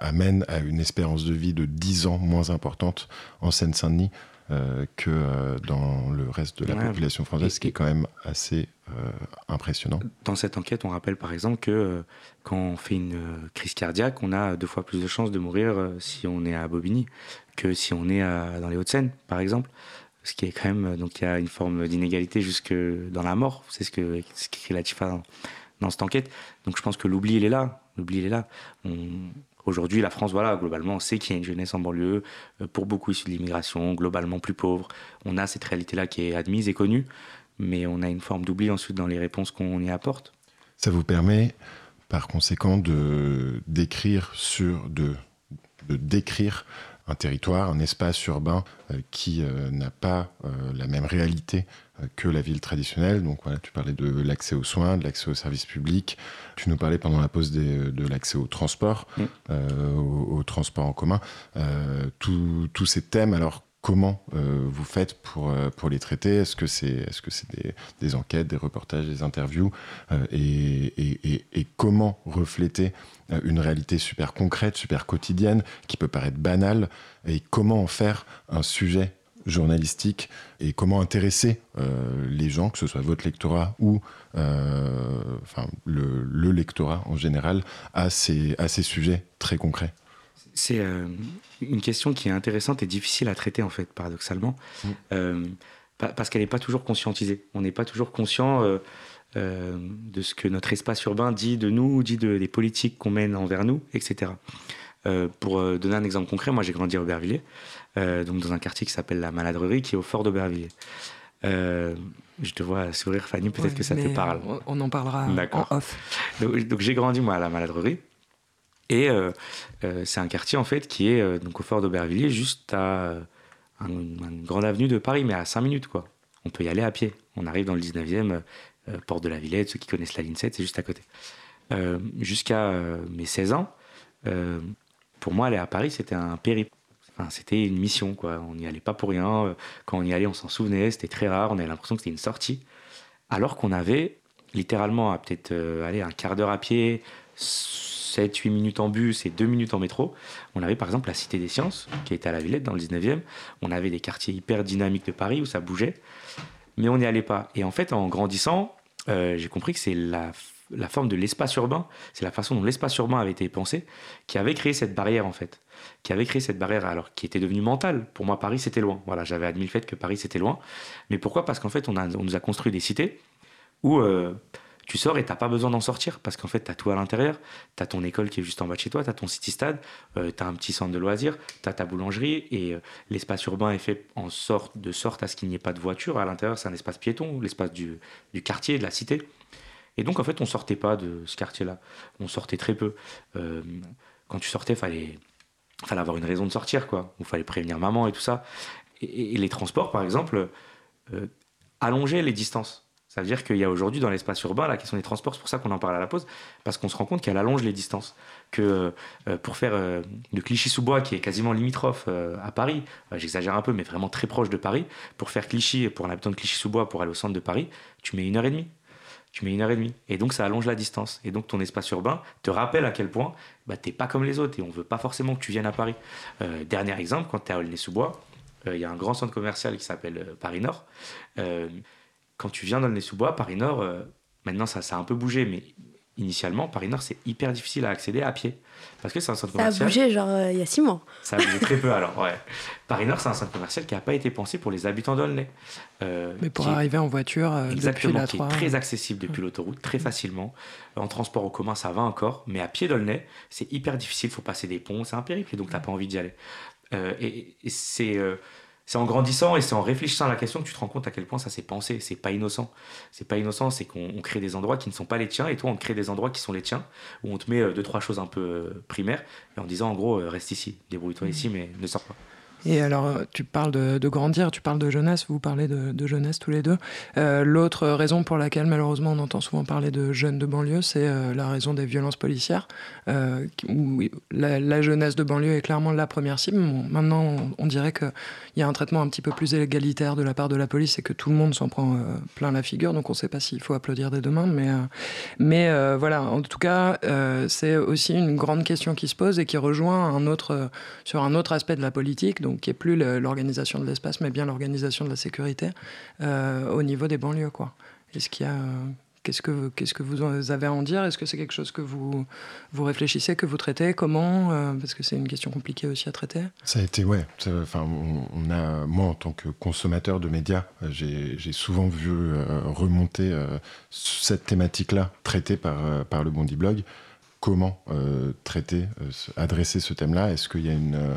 amène à une espérance de vie de 10 ans moins importante en Seine-Saint-Denis que dans le reste de la population française, ce qui est quand même assez impressionnant. Dans cette enquête, on rappelle par exemple que quand on fait une crise cardiaque, on a 2 fois plus de chances de mourir si on est à Bobigny que si on est dans les Hauts-de-Seine, par exemple. Ce qui est quand même... Donc il y a une forme d'inégalité jusque dans la mort. C'est ce qu'écrit Latifa dans cette enquête. Donc je pense que l'oubli, il est là. Aujourd'hui, la France, globalement, on sait qu'il y a une jeunesse en banlieue, pour beaucoup issue de l'immigration, globalement plus pauvre. On a cette réalité-là qui est admise et connue, mais on a une forme d'oubli ensuite dans les réponses qu'on y apporte. Ça vous permet, par conséquent, de décrire un territoire, un espace urbain qui n'a pas la même réalité que la ville traditionnelle. Donc voilà, tu parlais de l'accès aux soins, de l'accès aux services publics. Tu nous parlais pendant la pause de l'accès au transport, au transport en commun. Tous ces thèmes, alors comment vous faites pour les traiter? Est-ce que c'est des enquêtes, des reportages, des interviews et comment refléter une réalité super concrète, super quotidienne, qui peut paraître banale, et comment en faire un sujet journalistique et comment intéresser les gens, que ce soit votre lectorat ou le lectorat en général, à ces sujets très concrets? C'est une question qui est intéressante et difficile à traiter, en fait, paradoxalement, parce qu'elle n'est pas toujours conscientisée. On n'est pas toujours conscient de ce que notre espace urbain dit de nous, dit des politiques qu'on mène envers nous, etc. Pour donner un exemple concret, moi j'ai grandi à Aubervilliers, donc dans un quartier qui s'appelle la Maladrerie, qui est au fort d'Aubervilliers. Je te vois sourire, Fanny, peut-être que ça te parle. On en parlera en off. Donc j'ai grandi, moi, à la Maladrerie. Et c'est un quartier, en fait, qui est donc au fort d'Aubervilliers, juste à une grande avenue de Paris, mais à 5 minutes, quoi. On peut y aller à pied. On arrive dans le 19e, porte de la Villette, ceux qui connaissent la ligne 7, c'est juste à côté. Jusqu'à mes 16 ans, pour moi, aller à Paris, c'était un périple. Enfin, c'était une mission, quoi. On n'y allait pas pour rien. Quand on y allait, on s'en souvenait. C'était très rare. On avait l'impression que c'était une sortie. Alors qu'on avait littéralement à peut-être aller un quart d'heure à pied, 7-8 minutes en bus et 2 minutes en métro. On avait par exemple la Cité des Sciences, qui était à la Villette, dans le 19e. On avait des quartiers hyper dynamiques de Paris où ça bougeait, mais on n'y allait pas. Et en fait, en grandissant, j'ai compris que c'est la forme de l'espace urbain, c'est la façon dont l'espace urbain avait été pensé, qui avait créé cette barrière, en fait. Qui avait créé cette barrière, alors qui était devenue mentale. Pour moi, Paris, c'était loin. Voilà, j'avais admis le fait que Paris, c'était loin. Mais pourquoi ? Parce qu'en fait, on nous a construit des cités où... tu sors et t'as pas besoin d'en sortir parce qu'en fait, t'as tout à l'intérieur. T'as ton école qui est juste en bas de chez toi, t'as ton city-stade, t'as un petit centre de loisirs, t'as ta boulangerie et l'espace urbain est fait de sorte à ce qu'il n'y ait pas de voiture. À l'intérieur, c'est un espace piéton, l'espace du quartier, de la cité. Et donc, en fait, on sortait pas de ce quartier-là. On sortait très peu. Quand tu sortais, fallait avoir une raison de sortir, quoi. Il fallait prévenir maman et tout ça. Et les transports, par exemple, allongeaient les distances. Ça veut dire qu'il y a aujourd'hui dans l'espace urbain la question des transports, c'est pour ça qu'on en parle à la pause, parce qu'on se rend compte qu'elle allonge les distances. Que pour faire de Clichy-sous-Bois, qui est quasiment limitrophe à Paris, j'exagère un peu, mais vraiment très proche de Paris, pour faire Clichy, pour un habitant de Clichy-sous-Bois, pour aller au centre de Paris, tu mets 1h30. Et donc ça allonge la distance. Et donc ton espace urbain te rappelle à quel point t'es pas comme les autres et on veut pas forcément que tu viennes à Paris. Dernier exemple, quand t'es à Aulnay-sous-Bois, il y a un grand centre commercial qui s'appelle Paris Nord. Quand tu viens dans Aulnay-sous-Bois, Paris Nord, maintenant ça a un peu bougé, mais initialement, Paris Nord, c'est hyper difficile à accéder à pied. Parce que c'est un centre commercial. Ça a bougé, genre, il y a 6 mois. Ça a bougé très peu, alors, ouais. Paris Nord, c'est un centre commercial qui n'a pas été pensé pour les habitants d'Aulnay. Mais pour arriver en voiture, exactement, depuis la 3. Qui est très accessible depuis l'autoroute, très facilement. En transport en commun, ça va encore. Mais à pied d'Aulnay, c'est hyper difficile, il faut passer des ponts, c'est un périple, et donc tu n'as pas envie d'y aller. Et c'est... C'est en grandissant et c'est en réfléchissant à la question que tu te rends compte à quel point ça s'est pensé. C'est pas innocent. C'est pas innocent, c'est qu'on crée des endroits qui ne sont pas les tiens et toi, on crée des endroits qui sont les tiens, où on te met 2-3 choses un peu primaires et en disant, en gros, reste ici, débrouille-toi ici, mais ne sors pas. Et alors, tu parles de grandir, tu parles de jeunesse, vous parlez de jeunesse tous les deux. L'autre raison pour laquelle, malheureusement, on entend souvent parler de jeunes de banlieue, c'est la raison des violences policières, où la jeunesse de banlieue est clairement la première cible. Bon, maintenant, on dirait qu'il y a un traitement un petit peu plus égalitaire de la part de la police et que tout le monde s'en prend plein la figure, donc on ne sait pas s'il faut applaudir dès demain. Mais voilà, en tout cas, c'est aussi une grande question qui se pose et qui rejoint sur un autre aspect de la politique, donc qui n'est plus l'organisation de l'espace, mais bien l'organisation de la sécurité au niveau des banlieues, quoi. Qu'est-ce que vous avez à en dire? Est-ce que c'est quelque chose que vous réfléchissez, que vous traitez? Comment Parce que c'est une question compliquée aussi à traiter. Ça a été, ouais. Moi, en tant que consommateur de médias, j'ai souvent vu remonter cette thématique-là, traitée par le Bondy Blog. Comment traiter, adresser ce thème-là? Est-ce qu'il y a une...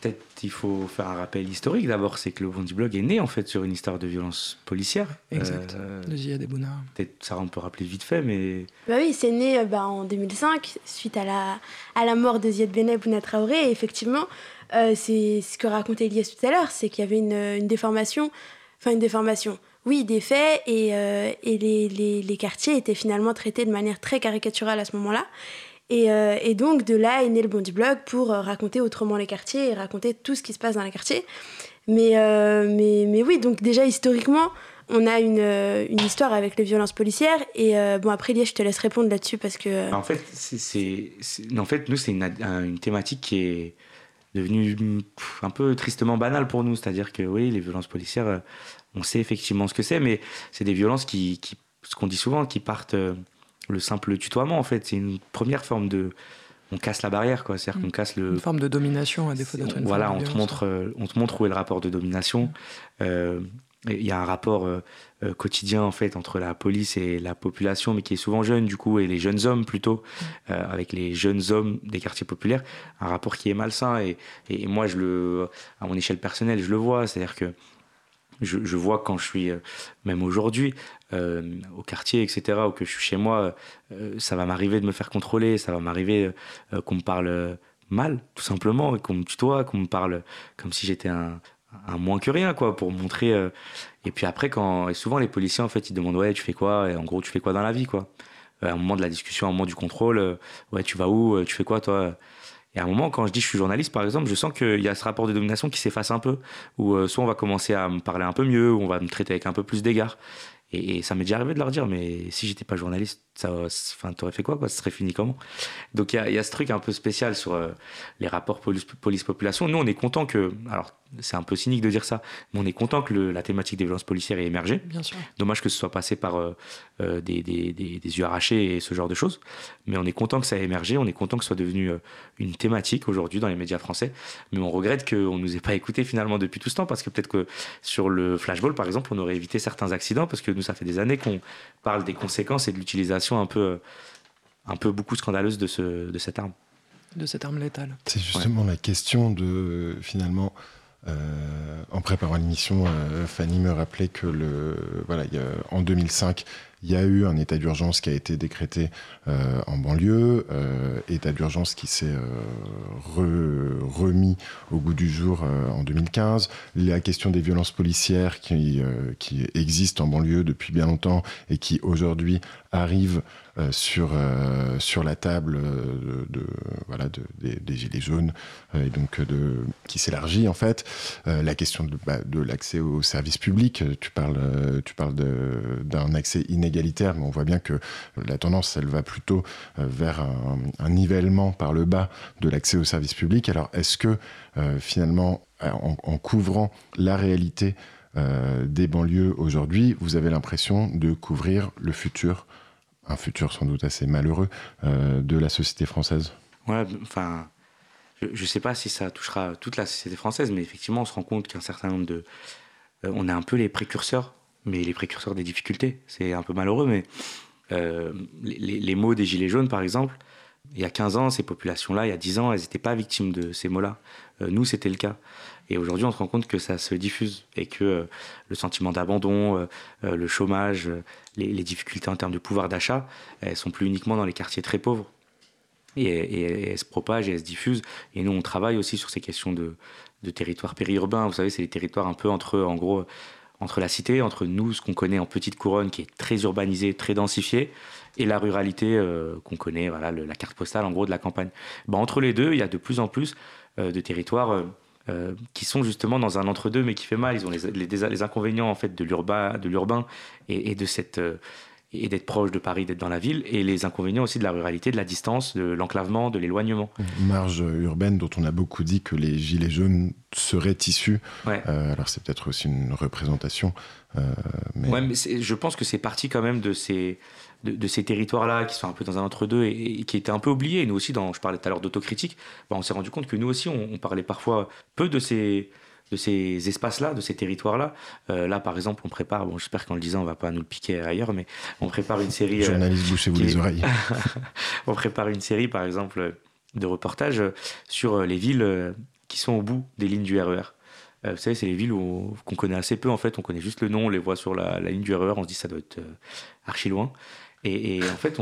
peut-être il faut faire un rappel historique d'abord, c'est que le Bondy Blog est né en fait sur une histoire de violence policière. Exact, de Zyed Benna. Peut-être Sarah, on peut rappeler vite fait, mais... Bah oui, c'est né en 2005, suite à la mort de Zyed Benna et Bouna Traoré, et effectivement, c'est ce que racontait Ilyès tout à l'heure, c'est qu'il y avait une déformation, enfin une déformation... Oui, des faits, et les quartiers étaient finalement traités de manière très caricaturale à ce moment-là. Et donc, de là est né le Bondy Blog pour raconter autrement les quartiers et raconter tout ce qui se passe dans les quartiers. Mais oui, donc déjà, historiquement, on a une histoire avec les violences policières. Et bon, après, Ilyès, je te laisse répondre là-dessus parce que... En fait, nous, c'est une thématique qui est... devenu un peu tristement banal pour nous, c'est-à-dire que oui, les violences policières, on sait effectivement ce que c'est, mais c'est des violences qui ce qu'on dit souvent, qui partent le simple tutoiement en fait, c'est une première forme de, on casse la barrière quoi, c'est-à-dire qu'on casse une forme de domination à défaut d'être une voilà, forme de violence. On te montre où est le rapport de domination. Il y a un rapport quotidien en fait entre la police et la population, mais qui est souvent jeune du coup, et les jeunes hommes plutôt, avec les jeunes hommes des quartiers populaires, un rapport qui est malsain. Et moi, à mon échelle personnelle, je le vois, c'est-à-dire que je vois quand je suis, même aujourd'hui, au quartier, etc., ou que je suis chez moi, ça va m'arriver de me faire contrôler, ça va m'arriver qu'on me parle mal, tout simplement, qu'on me tutoie, qu'on me parle comme si j'étais un moins que rien quoi, pour montrer et puis après et souvent les policiers en fait ils demandent ouais tu fais quoi, et en gros tu fais quoi dans la vie quoi, à un moment de la discussion, à un moment du contrôle, ouais tu vas où, tu fais quoi toi, et à un moment quand je dis je suis journaliste par exemple, je sens qu'il y a ce rapport de domination qui s'efface un peu, où soit on va commencer à me parler un peu mieux, ou on va me traiter avec un peu plus d'égard, et ça m'est déjà arrivé de leur dire mais si j'étais pas journaliste t'aurais fait quoi, ça serait fini comment. Donc il y a ce truc un peu spécial sur les rapports police-population. Nous on est content que, alors c'est un peu cynique de dire ça, mais on est content que la thématique des violences policières ait émergé. Bien sûr. Dommage que ce soit passé par des yeux arrachés et ce genre de choses, mais on est content que ça ait émergé, on est content que ce soit devenu une thématique aujourd'hui dans les médias français, mais on regrette qu'on ne nous ait pas écoutés finalement depuis tout ce temps, parce que peut-être que sur le flashball par exemple, on aurait évité certains accidents, parce que nous ça fait des années qu'on parle des conséquences et de l'utilisation un peu beaucoup scandaleuse de cette arme. De cette arme létale. C'est justement la question de finalement... en préparant l'émission, Fanny me rappelait que en 2005, il y a eu un état d'urgence qui a été décrété en banlieue, état d'urgence qui s'est remis au goût du jour en 2015. La question des violences policières qui existent en banlieue depuis bien longtemps et qui aujourd'hui arrivent sur la table des gilets jaunes, et donc qui s'élargit en fait. La question de l'accès aux services publics, tu parles d'un accès inégalitaire, mais on voit bien que la tendance elle va plutôt vers un nivellement par le bas de l'accès aux services publics. Alors est-ce que finalement en couvrant la réalité des banlieues aujourd'hui, vous avez l'impression de couvrir le futur, un futur sans doute assez malheureux, de la société française? Ouais, enfin, je ne sais pas si ça touchera toute la société française, mais effectivement, on se rend compte qu'un certain nombre de... on a un peu les précurseurs, mais les précurseurs des difficultés. C'est un peu malheureux, mais les mots des Gilets jaunes, par exemple, il y a 15 ans, ces populations-là, il y a 10 ans, elles n'étaient pas victimes de ces mots-là. Nous, c'était le cas. Et aujourd'hui, on se rend compte que ça se diffuse et que le sentiment d'abandon, le chômage, les difficultés en termes de pouvoir d'achat, elles ne sont plus uniquement dans les quartiers très pauvres. Et elles se propagent et elles se diffusent. Et nous, on travaille aussi sur ces questions de territoires périurbains. Vous savez, c'est les territoires un peu entre la cité, entre nous, ce qu'on connaît en petite couronne, qui est très urbanisée, très densifiée, et la ruralité qu'on connaît, voilà, la carte postale en gros de la campagne. Ben, entre les deux, il y a de plus en plus de territoires... qui sont justement dans un entre-deux, mais qui fait mal. Ils ont les inconvénients en fait, de l'urbain et d'être proche de Paris, d'être dans la ville, et les inconvénients aussi de la ruralité, de la distance, de l'enclavement, de l'éloignement. Une marge urbaine dont on a beaucoup dit que les Gilets jaunes seraient issus. Ouais. Alors c'est peut-être aussi une représentation. Ouais, mais je pense que c'est parti quand même de ces territoires-là qui sont un peu dans un entre-deux et qui étaient un peu oubliés. Et nous aussi, je parlais tout à l'heure d'autocritique, on s'est rendu compte que nous aussi, on parlait parfois peu de ces espaces-là, de ces territoires-là. Là, par exemple, on prépare, j'espère qu'en le disant, on ne va pas nous le piquer ailleurs, mais on prépare une série... Journaliste, bouchez-vous les oreilles. On prépare une série, par exemple, de reportages sur les villes qui sont au bout des lignes du RER. Vous savez, c'est les villes qu'on connaît assez peu, en fait. On connaît juste le nom, on les voit sur la ligne du RER, on se dit ça doit être archi loin. Et en fait,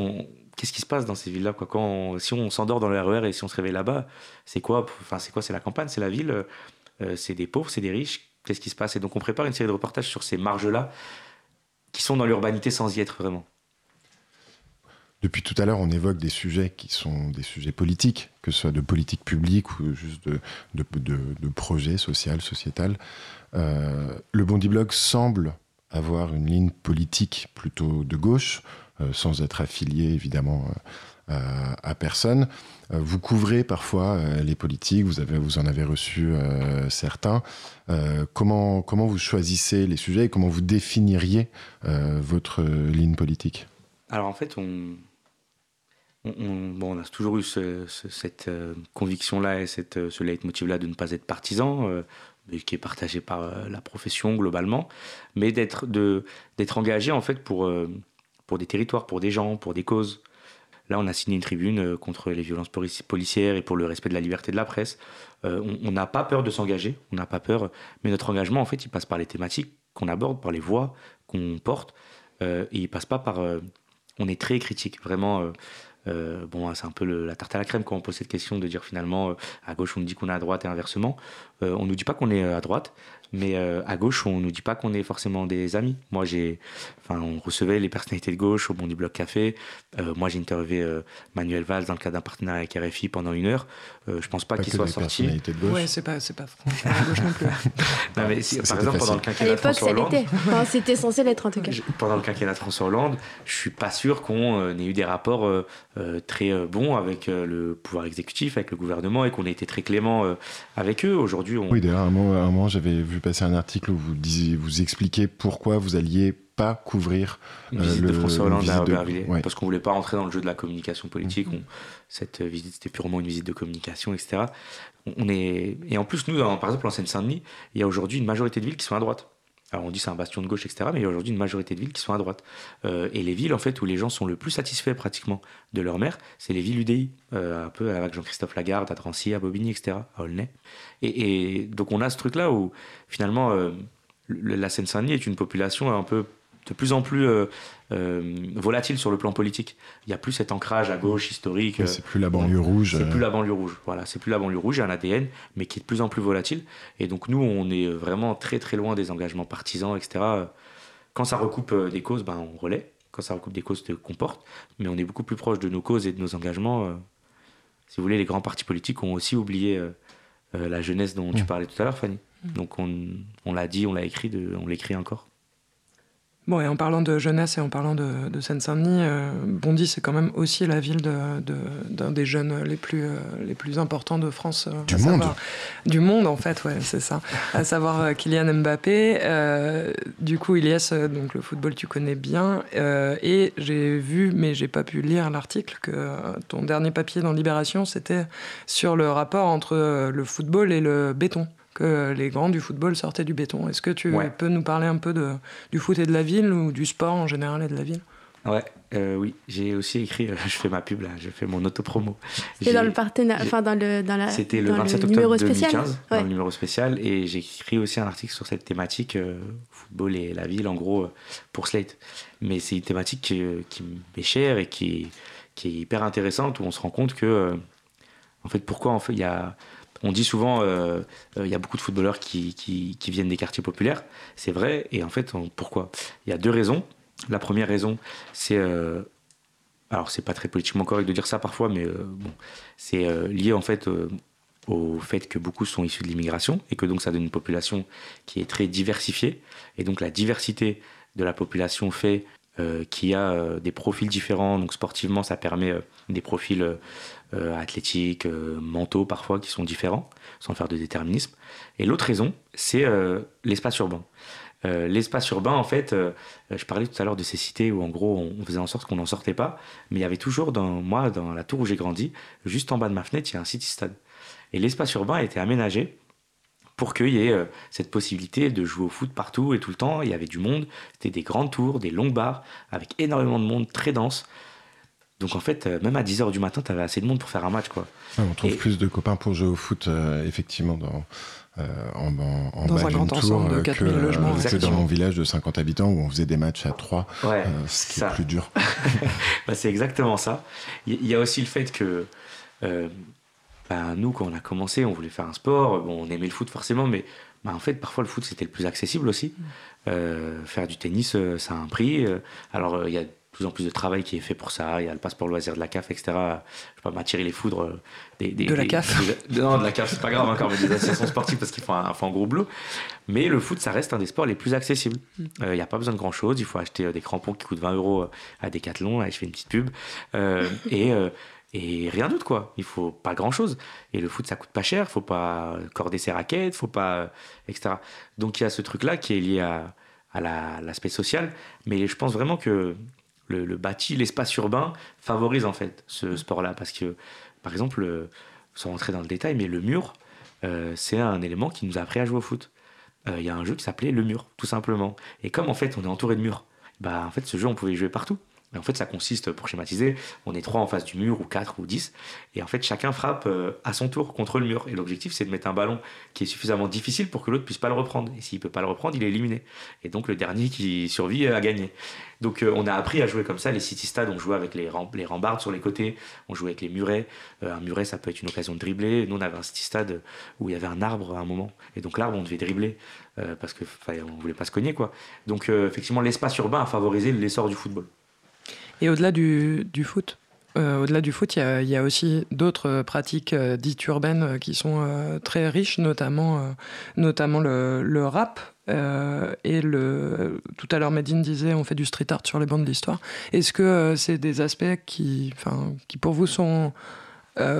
qu'est-ce qui se passe dans ces villes-là, quoi? Si on s'endort dans le RER et si on se réveille là-bas, c'est quoi? Enfin, c'est quoi? C'est la campagne, c'est la ville, c'est des pauvres, c'est des riches. Qu'est-ce qui se passe? Et donc, on prépare une série de reportages sur ces marges-là qui sont dans l'urbanité sans y être vraiment. Depuis tout à l'heure, on évoque des sujets qui sont des sujets politiques, que ce soit de politique publique ou juste de projet social, sociétal. Le Bondy Blog semble avoir une ligne politique plutôt de gauche, sans être affilié évidemment à personne. Vous couvrez parfois les politiques, vous en avez reçu certains. Comment vous choisissez les sujets et comment vous définiriez votre ligne politique ? Alors en fait, on a toujours eu cette conviction-là et ce leitmotiv-là de ne pas être partisan, qui est partagé par la profession globalement, mais d'être engagé en fait pour des territoires, pour des gens, pour des causes. Là, on a signé une tribune contre les violences policières et pour le respect de la liberté de la presse. On n'a pas peur de s'engager, on n'a pas peur, mais notre engagement en fait, il passe par les thématiques qu'on aborde, par les voix qu'on porte, et il passe pas par... On est très critique, vraiment. Bon, c'est un peu la tarte à la crème quand on pose cette question de dire finalement à gauche on nous dit qu'on est à droite et inversement. On nous dit pas qu'on est à droite, mais à gauche on nous dit pas qu'on est forcément des amis. Moi on recevait les personnalités de gauche au Bondy Blog Café. Moi j'ai interviewé Manuel Valls dans le cadre d'un partenariat avec RFI pendant 1 heure. Je pense pas qu'il soit sorti. Ouais, c'est pas franchement à gauche non plus. Non, mais par exemple pendant le quinquennat de François Hollande. À l'époque ça l'était. Enfin, c'était censé l'être en tout cas. Pendant le quinquennat de François Hollande, je suis pas sûr qu'on ait eu des rapports très bon avec le pouvoir exécutif, avec le gouvernement, et qu'on a été très clément avec eux. Aujourd'hui, Oui, d'ailleurs, à un moment, j'avais vu passer un article où vous expliquiez pourquoi vous alliez pas couvrir visite de François Hollande à Aubervilliers, parce qu'on voulait pas rentrer dans le jeu de la communication politique. Cette visite, c'était purement une visite de communication, etc. Et en plus, nous, par exemple, en Seine-Saint-Denis, il y a aujourd'hui une majorité de villes qui sont à droite. Alors on dit c'est un bastion de gauche, etc., mais il y a aujourd'hui une majorité de villes qui sont à droite. Et les villes en fait où les gens sont le plus satisfaits pratiquement de leur maire, c'est les villes UDI, un peu avec Jean-Christophe Lagarde, à Drancy, à Bobigny, etc., à Aulnay. Et donc on a ce truc-là où finalement la Seine-Saint-Denis est une population un peu de plus en plus volatile sur le plan politique. Il n'y a plus cet ancrage à gauche historique. C'est plus la banlieue rouge. C'est plus la banlieue rouge. Voilà, c'est plus la banlieue rouge. Il y a un ADN, mais qui est de plus en plus volatile. Et donc nous, on est vraiment très très loin des engagements partisans, etc. Quand ça recoupe des causes, on relaie. Quand ça recoupe des causes, qu'on porte. Mais on est beaucoup plus proche de nos causes et de nos engagements. Si vous voulez, les grands partis politiques ont aussi oublié la jeunesse dont tu parlais tout à l'heure, Fanny. Donc on l'a dit, on l'a écrit, on l'écrit encore. Bon, et en parlant de jeunesse et en parlant de Seine-Saint-Denis, Bondy, c'est quand même aussi la ville d'un des jeunes les plus importants de France. Du monde. Du monde, en fait, ouais, c'est ça. À savoir Kylian Mbappé. Du coup, Ilyès, donc le football, tu connais bien. Et j'ai vu, mais j'ai pas pu lire l'article, que ton dernier papier dans Libération, c'était sur le rapport entre le football et le béton. Que les grands du football sortaient du béton. Est-ce que tu peux nous parler un peu du foot et de la ville, ou du sport en général et de la ville ? Oui, j'ai aussi écrit, je fais ma pub là, je fais mon autopromo. C'était dans le partenariat, c'était le 27 octobre 2015, dans le numéro spécial, et j'ai écrit aussi un article sur cette thématique, football et la ville en gros, pour Slate. Mais c'est une thématique qui m'est chère et qui est hyper intéressante, où on se rend compte que, pourquoi il y a... On dit souvent y a beaucoup de footballeurs qui viennent des quartiers populaires. C'est vrai. Et en fait, pourquoi ? Il y a 2 raisons. La première raison, c'est... alors, c'est pas très politiquement correct de dire ça parfois, mais c'est lié en fait au fait que beaucoup sont issus de l'immigration et que donc ça donne une population qui est très diversifiée. Et donc, la diversité de la population fait qu'il y a des profils différents. Donc, sportivement, ça permet des profils... athlétiques, mentaux parfois, qui sont différents, sans faire de déterminisme. Et l'autre raison, c'est l'espace urbain. L'espace urbain, en fait, je parlais tout à l'heure de ces cités où en gros on faisait en sorte qu'on n'en sortait pas, mais il y avait toujours, dans la tour où j'ai grandi, juste en bas de ma fenêtre, il y a un city-stade. Et l'espace urbain a été aménagé pour qu'il y ait cette possibilité de jouer au foot partout et tout le temps. Il y avait du monde, c'était des grandes tours, des longues barres, avec énormément de monde, très dense. Donc en fait, même à 10h du matin, t'avais assez de monde pour faire un match, quoi. Ouais, on trouve plus de copains pour jouer au foot, effectivement, en dans bas un grand ensemble de 4000 logements. Que dans mon village de 50 habitants où on faisait des matchs à 3, ouais, ce qui est plus dur. Bah, c'est exactement ça. Il y a aussi le fait que nous, quand on a commencé, on voulait faire un sport. Bon, on aimait le foot forcément, mais en fait, parfois, le foot, c'était le plus accessible aussi. Faire du tennis, ça a un prix. Alors, il y a plus en plus de travail qui est fait pour ça, il y a le passeport loisir de la CAF, etc. Je ne vais pas m'attirer les foudres de la CAF. Non, de la CAF, c'est pas grave encore, mais des associations sportives parce qu'ils font un gros boulot. Mais le foot, ça reste un des sports les plus accessibles. Il n'y a pas besoin de grand-chose, il faut acheter des crampons qui coûtent 20 € à Decathlon, là, je fais une petite pub, et rien d'autre, quoi. Il ne faut pas grand-chose. Et le foot, ça ne coûte pas cher, il ne faut pas corder ses raquettes, faut pas, etc. Donc il y a ce truc-là qui est lié à l'aspect social, mais je pense vraiment que le bâti, l'espace urbain favorise en fait ce sport-là, parce que par exemple, sans rentrer dans le détail, mais le mur, c'est un élément qui nous a appris à jouer au foot. Il y a un jeu qui s'appelait le mur, tout simplement. Et comme en fait on est entouré de murs, en fait ce jeu on pouvait jouer partout. Et en fait ça consiste, pour schématiser, on est 3 en face du mur, ou 4 ou 10, et en fait chacun frappe à son tour contre le mur. Et l'objectif, c'est de mettre un ballon qui est suffisamment difficile pour que l'autre puisse pas le reprendre. Et s'il peut pas le reprendre, il est éliminé. Et donc le dernier qui survit a gagné. Donc on a appris à jouer comme ça. Les city stades, on jouait avec les rambardes sur les côtés, on jouait avec les murets. Un muret, ça peut être une occasion de dribbler. Nous, on avait un city stade où il y avait un arbre à un moment, et donc l'arbre, on devait dribbler parce que on voulait pas se cogner, quoi. Donc effectivement, l'espace urbain a favorisé l'essor du football. Et au-delà du foot, il y a aussi d'autres pratiques dites urbaines qui sont très riches, notamment le rap. Tout à l'heure, Médine disait, on fait du street art sur les bancs de l'histoire. Est-ce que c'est des aspects qui pour vous sont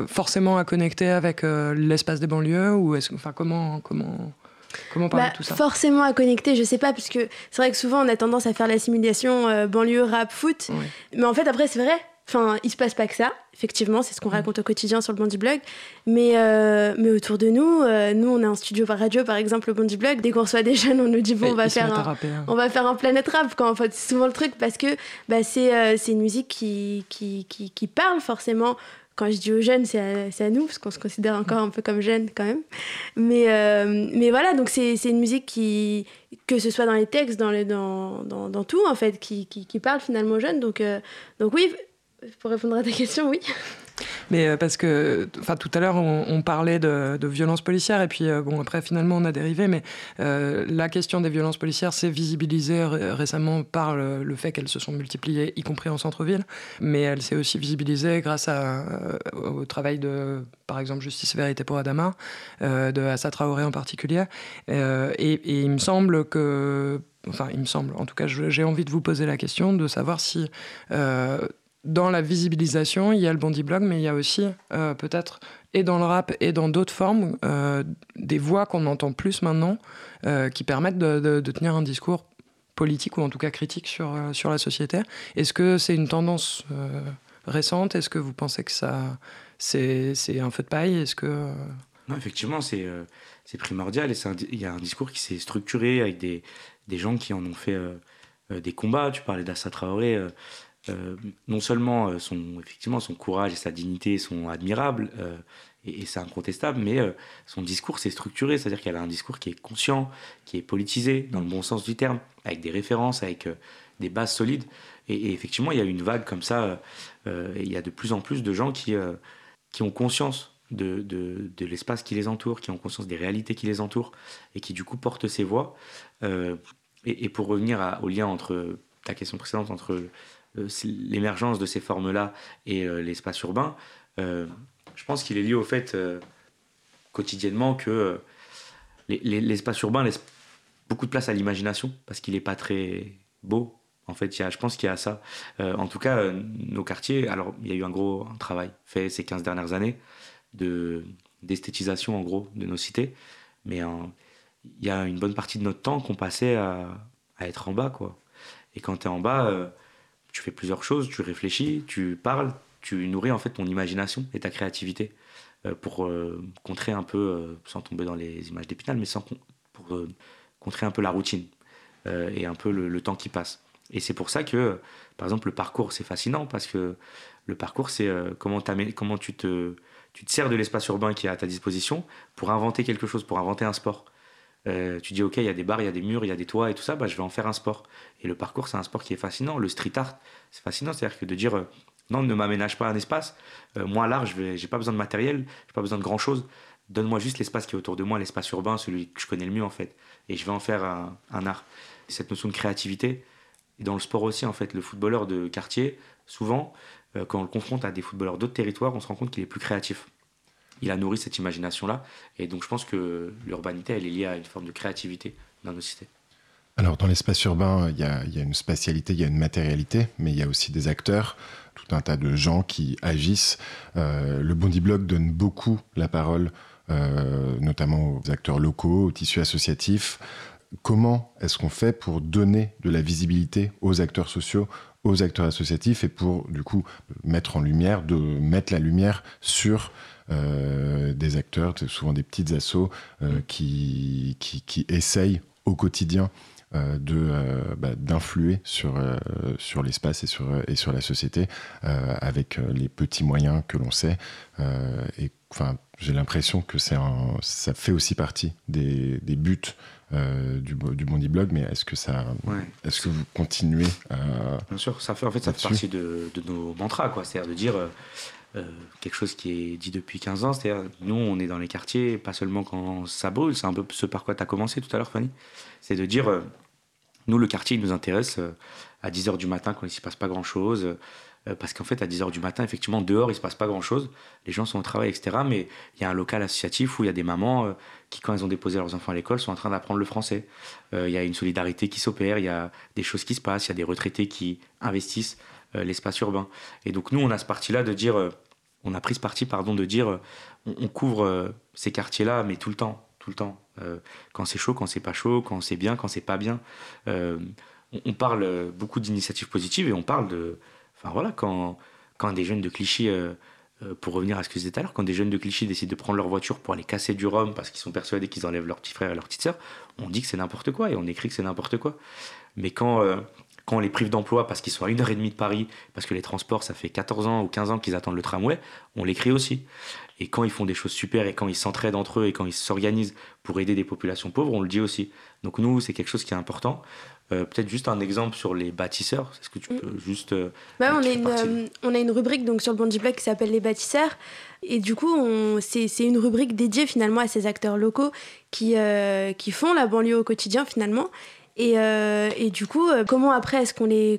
forcément à connecter avec l'espace des banlieues, ou comment parler tout ça ? Forcément à connecter, je sais pas, parce que c'est vrai que souvent on a tendance à faire l'assimilation banlieue, rap, foot, oui. Mais en fait après c'est vrai, il se passe pas que ça, effectivement, c'est ce qu'on raconte au quotidien sur le Bondy Blog, mais autour de nous, nous on a un studio par radio par exemple au Bondy Blog, dès qu'on reçoit des jeunes on nous dit bon, on va faire un planète rap, quand en fait c'est souvent le truc, parce que c'est une musique qui parle forcément. Quand je dis aux jeunes, c'est à nous, parce qu'on se considère encore un peu comme jeunes quand même. Mais voilà, donc c'est une musique qui, que ce soit dans les textes, dans tout, en fait, qui parle finalement aux jeunes. Donc oui, pour répondre à ta question, oui. Mais parce que tout à l'heure, on parlait de violences policières, et puis après, finalement, on a dérivé, mais la question des violences policières s'est visibilisée récemment par le fait qu'elles se sont multipliées, y compris en centre-ville, mais elle s'est aussi visibilisée grâce au travail de, par exemple, Justice Vérité pour Adama, de Assa Traoré en particulier. Et il me semble que... en tout cas, j'ai envie de vous poser la question, de savoir si... dans la visibilisation, il y a le Bondy Blog, mais il y a aussi peut-être, et dans le rap et dans d'autres formes, des voix qu'on entend plus maintenant, qui permettent de tenir un discours politique, ou en tout cas critique sur la société. Est-ce que c'est une tendance récente ? Est-ce que vous pensez que c'est un feu de paille ? Est-ce que... Non, effectivement, c'est primordial, et il y a un discours qui s'est structuré avec des gens qui en ont fait des combats. Tu parlais d'Assa Traoré. Non seulement son courage et sa dignité sont admirables, et c'est incontestable, mais son discours s'est structuré, c'est-à-dire qu'elle a un discours qui est conscient, qui est politisé, dans le bon sens du terme, avec des références, avec des bases solides. Et effectivement, il y a une vague comme ça, il y a de plus en plus de gens qui ont conscience de l'espace qui les entoure, qui ont conscience des réalités qui les entourent, et qui du coup portent ces voix. Et pour revenir au lien entre ta question précédente, entre... l'émergence de ces formes-là et l'espace urbain, je pense qu'il est lié au fait quotidiennement que l'espace urbain laisse beaucoup de place à l'imagination, parce qu'il n'est pas très beau. En fait, je pense qu'il y a ça. En tout cas, nos quartiers... Alors, il y a eu un travail fait ces 15 dernières années d'esthétisation, en gros, de nos cités. Mais il y a une bonne partie de notre temps qu'on passait à être en bas, quoi. Et quand tu es en bas... tu fais plusieurs choses, tu réfléchis, tu parles, tu nourris en fait ton imagination et ta créativité pour contrer un peu, sans tomber dans les images d'épinal, mais pour contrer un peu la routine et un peu le temps qui passe. Et c'est pour ça que, par exemple, le parcours, c'est fascinant, parce que le parcours, c'est comment tu te sers de l'espace urbain qui est à ta disposition pour inventer quelque chose, pour inventer un sport. Tu dis, ok, il y a des bars, il y a des murs, il y a des toits et tout ça, bah, je vais en faire un sport. Et le parcours, c'est un sport qui est fascinant. Le street art, c'est fascinant. C'est-à-dire que de dire, non, ne m'aménage pas un espace. Moi, l'art, je n'ai pas besoin de matériel, je n'ai pas besoin de grand-chose. Donne-moi juste l'espace qui est autour de moi, l'espace urbain, celui que je connais le mieux, en fait. Et je vais en faire un art. Et cette notion de créativité, et dans le sport aussi, en fait, le footballeur de quartier, souvent, quand on le confronte à des footballeurs d'autres territoires, on se rend compte qu'il est plus créatif. Il a nourri cette imagination-là. Et donc, je pense que l'urbanité, elle est liée à une forme de créativité dans nos cités. Alors, dans l'espace urbain, il y a une spatialité, il y a une matérialité, mais il y a aussi des acteurs, tout un tas de gens qui agissent. Le Bondy Blog donne beaucoup la parole, notamment aux acteurs locaux, au tissu associatif. Comment est-ce qu'on fait pour donner de la visibilité aux acteurs sociaux, aux acteurs associatifs, et pour, du coup, mettre la lumière sur des acteurs, souvent des petites assos qui essayent au quotidien d'influer sur l'espace et sur la société avec les petits moyens que l'on sait. J'ai l'impression que ça fait aussi partie des buts du Bondy Blog, mais est-ce que vous continuez à... Bien sûr, ça fait partie de nos mantras, quoi. C'est-à-dire de dire quelque chose qui est dit depuis 15 ans, c'est-à-dire nous, on est dans les quartiers, pas seulement quand ça brûle, c'est un peu ce par quoi tu as commencé tout à l'heure, Fanny. C'est de dire, nous, le quartier, il nous intéresse à 10h du matin quand il ne s'y passe pas grand-chose, parce qu'en fait, à 10h du matin, effectivement, dehors, il ne se passe pas grand-chose. Les gens sont au travail, etc. Mais il y a un local associatif où il y a des mamans qui, quand elles ont déposé leurs enfants à l'école, sont en train d'apprendre le français. Il y a une solidarité qui s'opère, il y a des choses qui se passent, il y a des retraités qui investissent l'espace urbain. Et donc, nous, on a pris ce parti de dire on couvre ces quartiers-là, mais tout le temps. Quand c'est chaud, quand c'est pas chaud, quand c'est bien, quand c'est pas bien. On parle beaucoup d'initiatives positives et on parle de... Enfin voilà, quand des jeunes de Clichy, pour revenir à ce que je disais tout à l'heure, quand des jeunes de Clichy décident de prendre leur voiture pour aller casser du rhum parce qu'ils sont persuadés qu'ils enlèvent leur petit frère et leur petite sœur, on dit que c'est n'importe quoi et on écrit que c'est n'importe quoi. Mais quand on les prive d'emploi parce qu'ils sont à 1h30 de Paris, parce que les transports, ça fait 14 ans ou 15 ans qu'ils attendent le tramway, on l'écrit aussi. Et quand ils font des choses super et quand ils s'entraident entre eux et quand ils s'organisent pour aider des populations pauvres, on le dit aussi. Donc nous, c'est quelque chose qui est important. Peut-être juste un exemple sur les bâtisseurs. Est-ce que tu peux juste... on a une rubrique donc, sur le Bondy Blog qui s'appelle « Les bâtisseurs ». Et du coup, c'est une rubrique dédiée finalement à ces acteurs locaux qui font la banlieue au quotidien finalement. Et du coup, comment est-ce qu'on les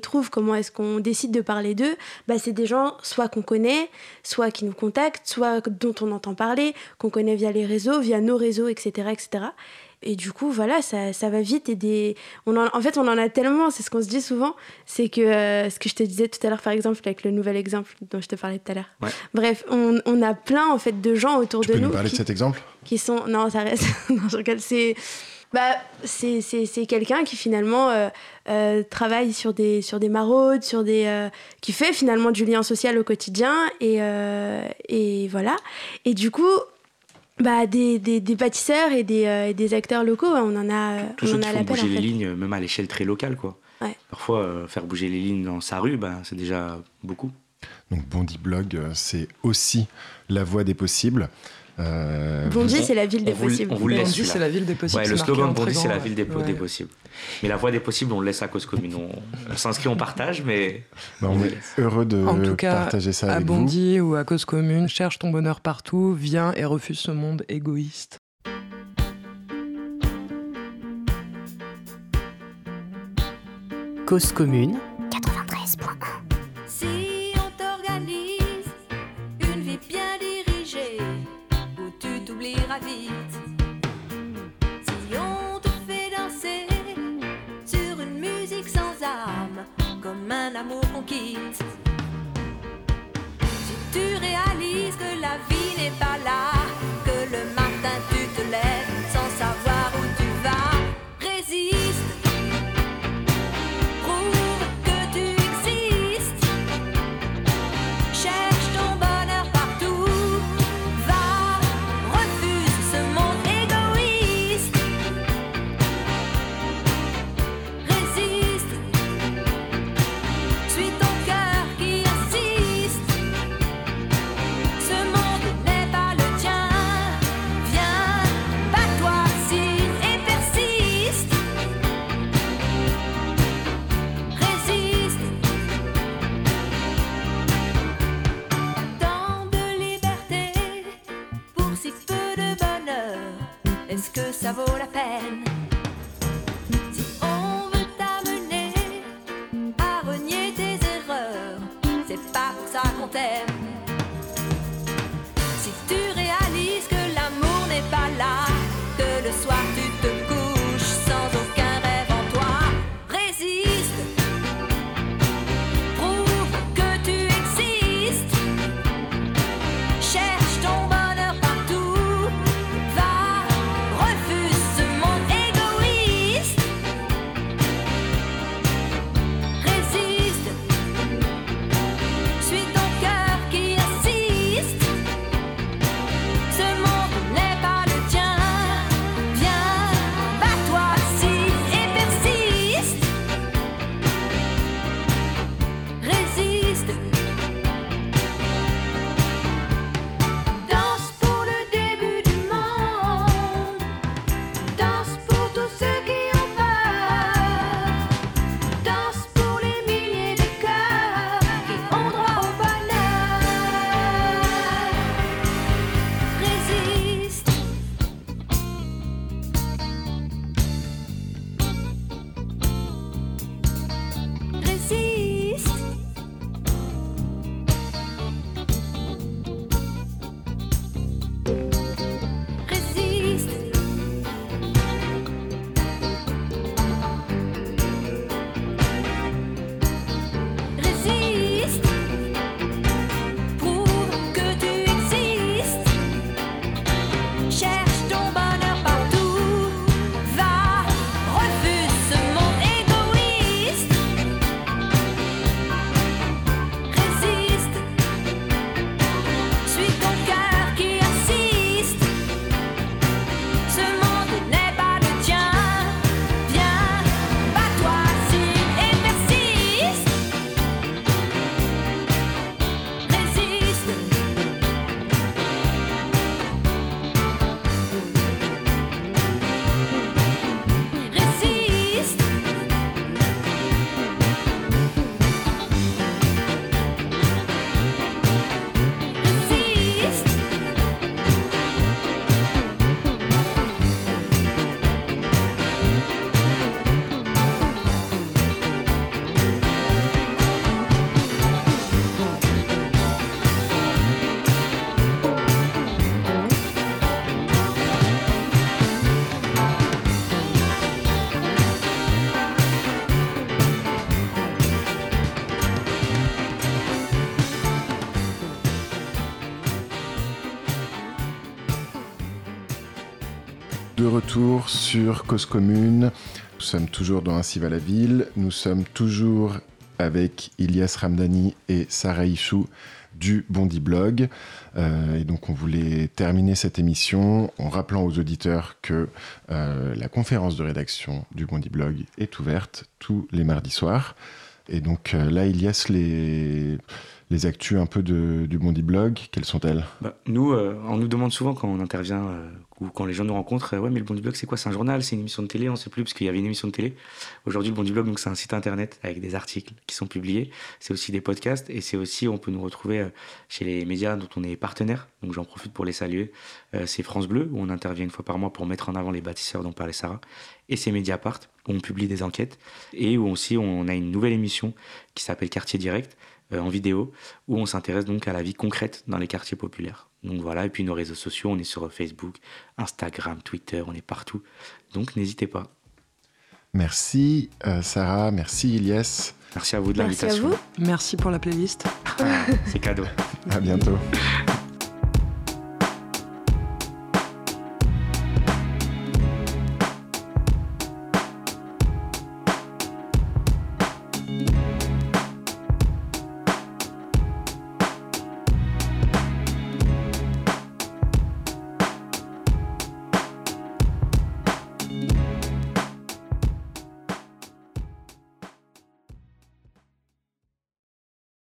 trouve, comment est-ce qu'on décide de parler d'eux? C'est des gens soit qu'on connaît, soit qui nous contactent, soit dont on entend parler, qu'on connaît via les réseaux, via nos réseaux, etc. etc. Et du coup, voilà, ça va vite. On en a tellement, c'est ce qu'on se dit souvent. C'est que ce que je te disais tout à l'heure, par exemple, avec le nouvel exemple dont je te parlais tout à l'heure. Ouais. Bref, on a plein en fait, de gens autour de nous. Tu peux nous parler de cet exemple ? Qui sont... Non, ça reste... non, je rigole, c'est quelqu'un qui finalement travaille sur des maraudes, qui fait finalement du lien social au quotidien et voilà. Et du coup, des bâtisseurs et des acteurs locaux, on en a tous ceux qui font bouger les lignes, même à l'échelle très locale, quoi. Ouais. Parfois, faire bouger les lignes dans sa rue, c'est déjà beaucoup. Donc Bondy Blog, c'est aussi la voie des possibles. Bondy, c'est la ville des possibles. Bondy, c'est la ville des possibles. Le slogan Bondy, c'est la ville des possibles. Mais la voie des possibles, on le laisse à Cause Commune. On s'inscrit, on partage, mais... on est heureux de partager ça avec vous. En tout cas, à Bondy ou à Cause Commune, cherche ton bonheur partout, viens et refuse ce monde égoïste. Cause Commune 93.1. L'amour qu'on quitte. Si tu réalises que la vie n'est pas là, que le matin tu te lèves sans savoir où tu vas, résiste, prouve que tu existes, cherche ton bonheur partout, va, refuse ce monde égoïste, résiste. ça vaut la peine. Si on veut t'amener à renier tes erreurs, c'est pas pour ça qu'on t'aime. Si tu réalises que l'amour n'est pas là, que le soir tu te couches sans aucun rêve en toi, résiste, prouve que tu existes, cherche ton bonheur partout, va, refuse ce monde égoïste, résiste, suis ton cœur qui insiste, ce monde n'est pas le tien, viens, bats-toi si et persiste, résiste. Danse pour le début du monde, danse pour tous ceux qui ont peur, danse pour les milliers de cœurs qui ont droit au bonheur. Résiste. Résiste. Résiste. Résiste. Prouve que tu existes. Cherche ton bonheur partout. Va, refuse ce monde égoïste. Résiste. Suis ton cœur qui insiste. Ce monde n'est pas le tien. Viens, bats-toi si et persiste. Résiste. Résiste. Résiste. De retour sur Cause Commune, nous sommes toujours dans Ainsi va la Ville, nous sommes toujours avec Ilyès Ramdani et Sarah Ichou du Bondy Blog. Et donc on voulait terminer cette émission en rappelant aux auditeurs que la conférence de rédaction du Bondy Blog est ouverte tous les mardis soirs. Et donc là, Ilyès, les actus un peu du Bondy Blog, quelles sont-elles ? Nous, on nous demande souvent quand on intervient ou quand les gens nous rencontrent, ouais, mais le Bondy Blog, c'est quoi ? C'est un journal, c'est une émission de télé, on ne sait plus, parce qu'il y avait une émission de télé. Aujourd'hui, le Bondy Blog, donc, c'est un site internet avec des articles qui sont publiés, c'est aussi des podcasts, et c'est aussi, on peut nous retrouver chez les médias dont on est partenaire, donc j'en profite pour les saluer. C'est France Bleu, où on intervient une fois par mois pour mettre en avant les bâtisseurs dont parlait Sarah, et c'est Mediapart, où on publie des enquêtes, et où aussi on a une nouvelle émission qui s'appelle Quartier Direct, en vidéo, où on s'intéresse donc à la vie concrète dans les quartiers populaires. Donc voilà, et puis nos réseaux sociaux, on est sur Facebook, Instagram, Twitter, on est partout. Donc n'hésitez pas. Merci Sarah, merci Ilyès. Merci à vous de l'invitation. Merci à vous. Merci pour la playlist. C'est cadeau. À bientôt.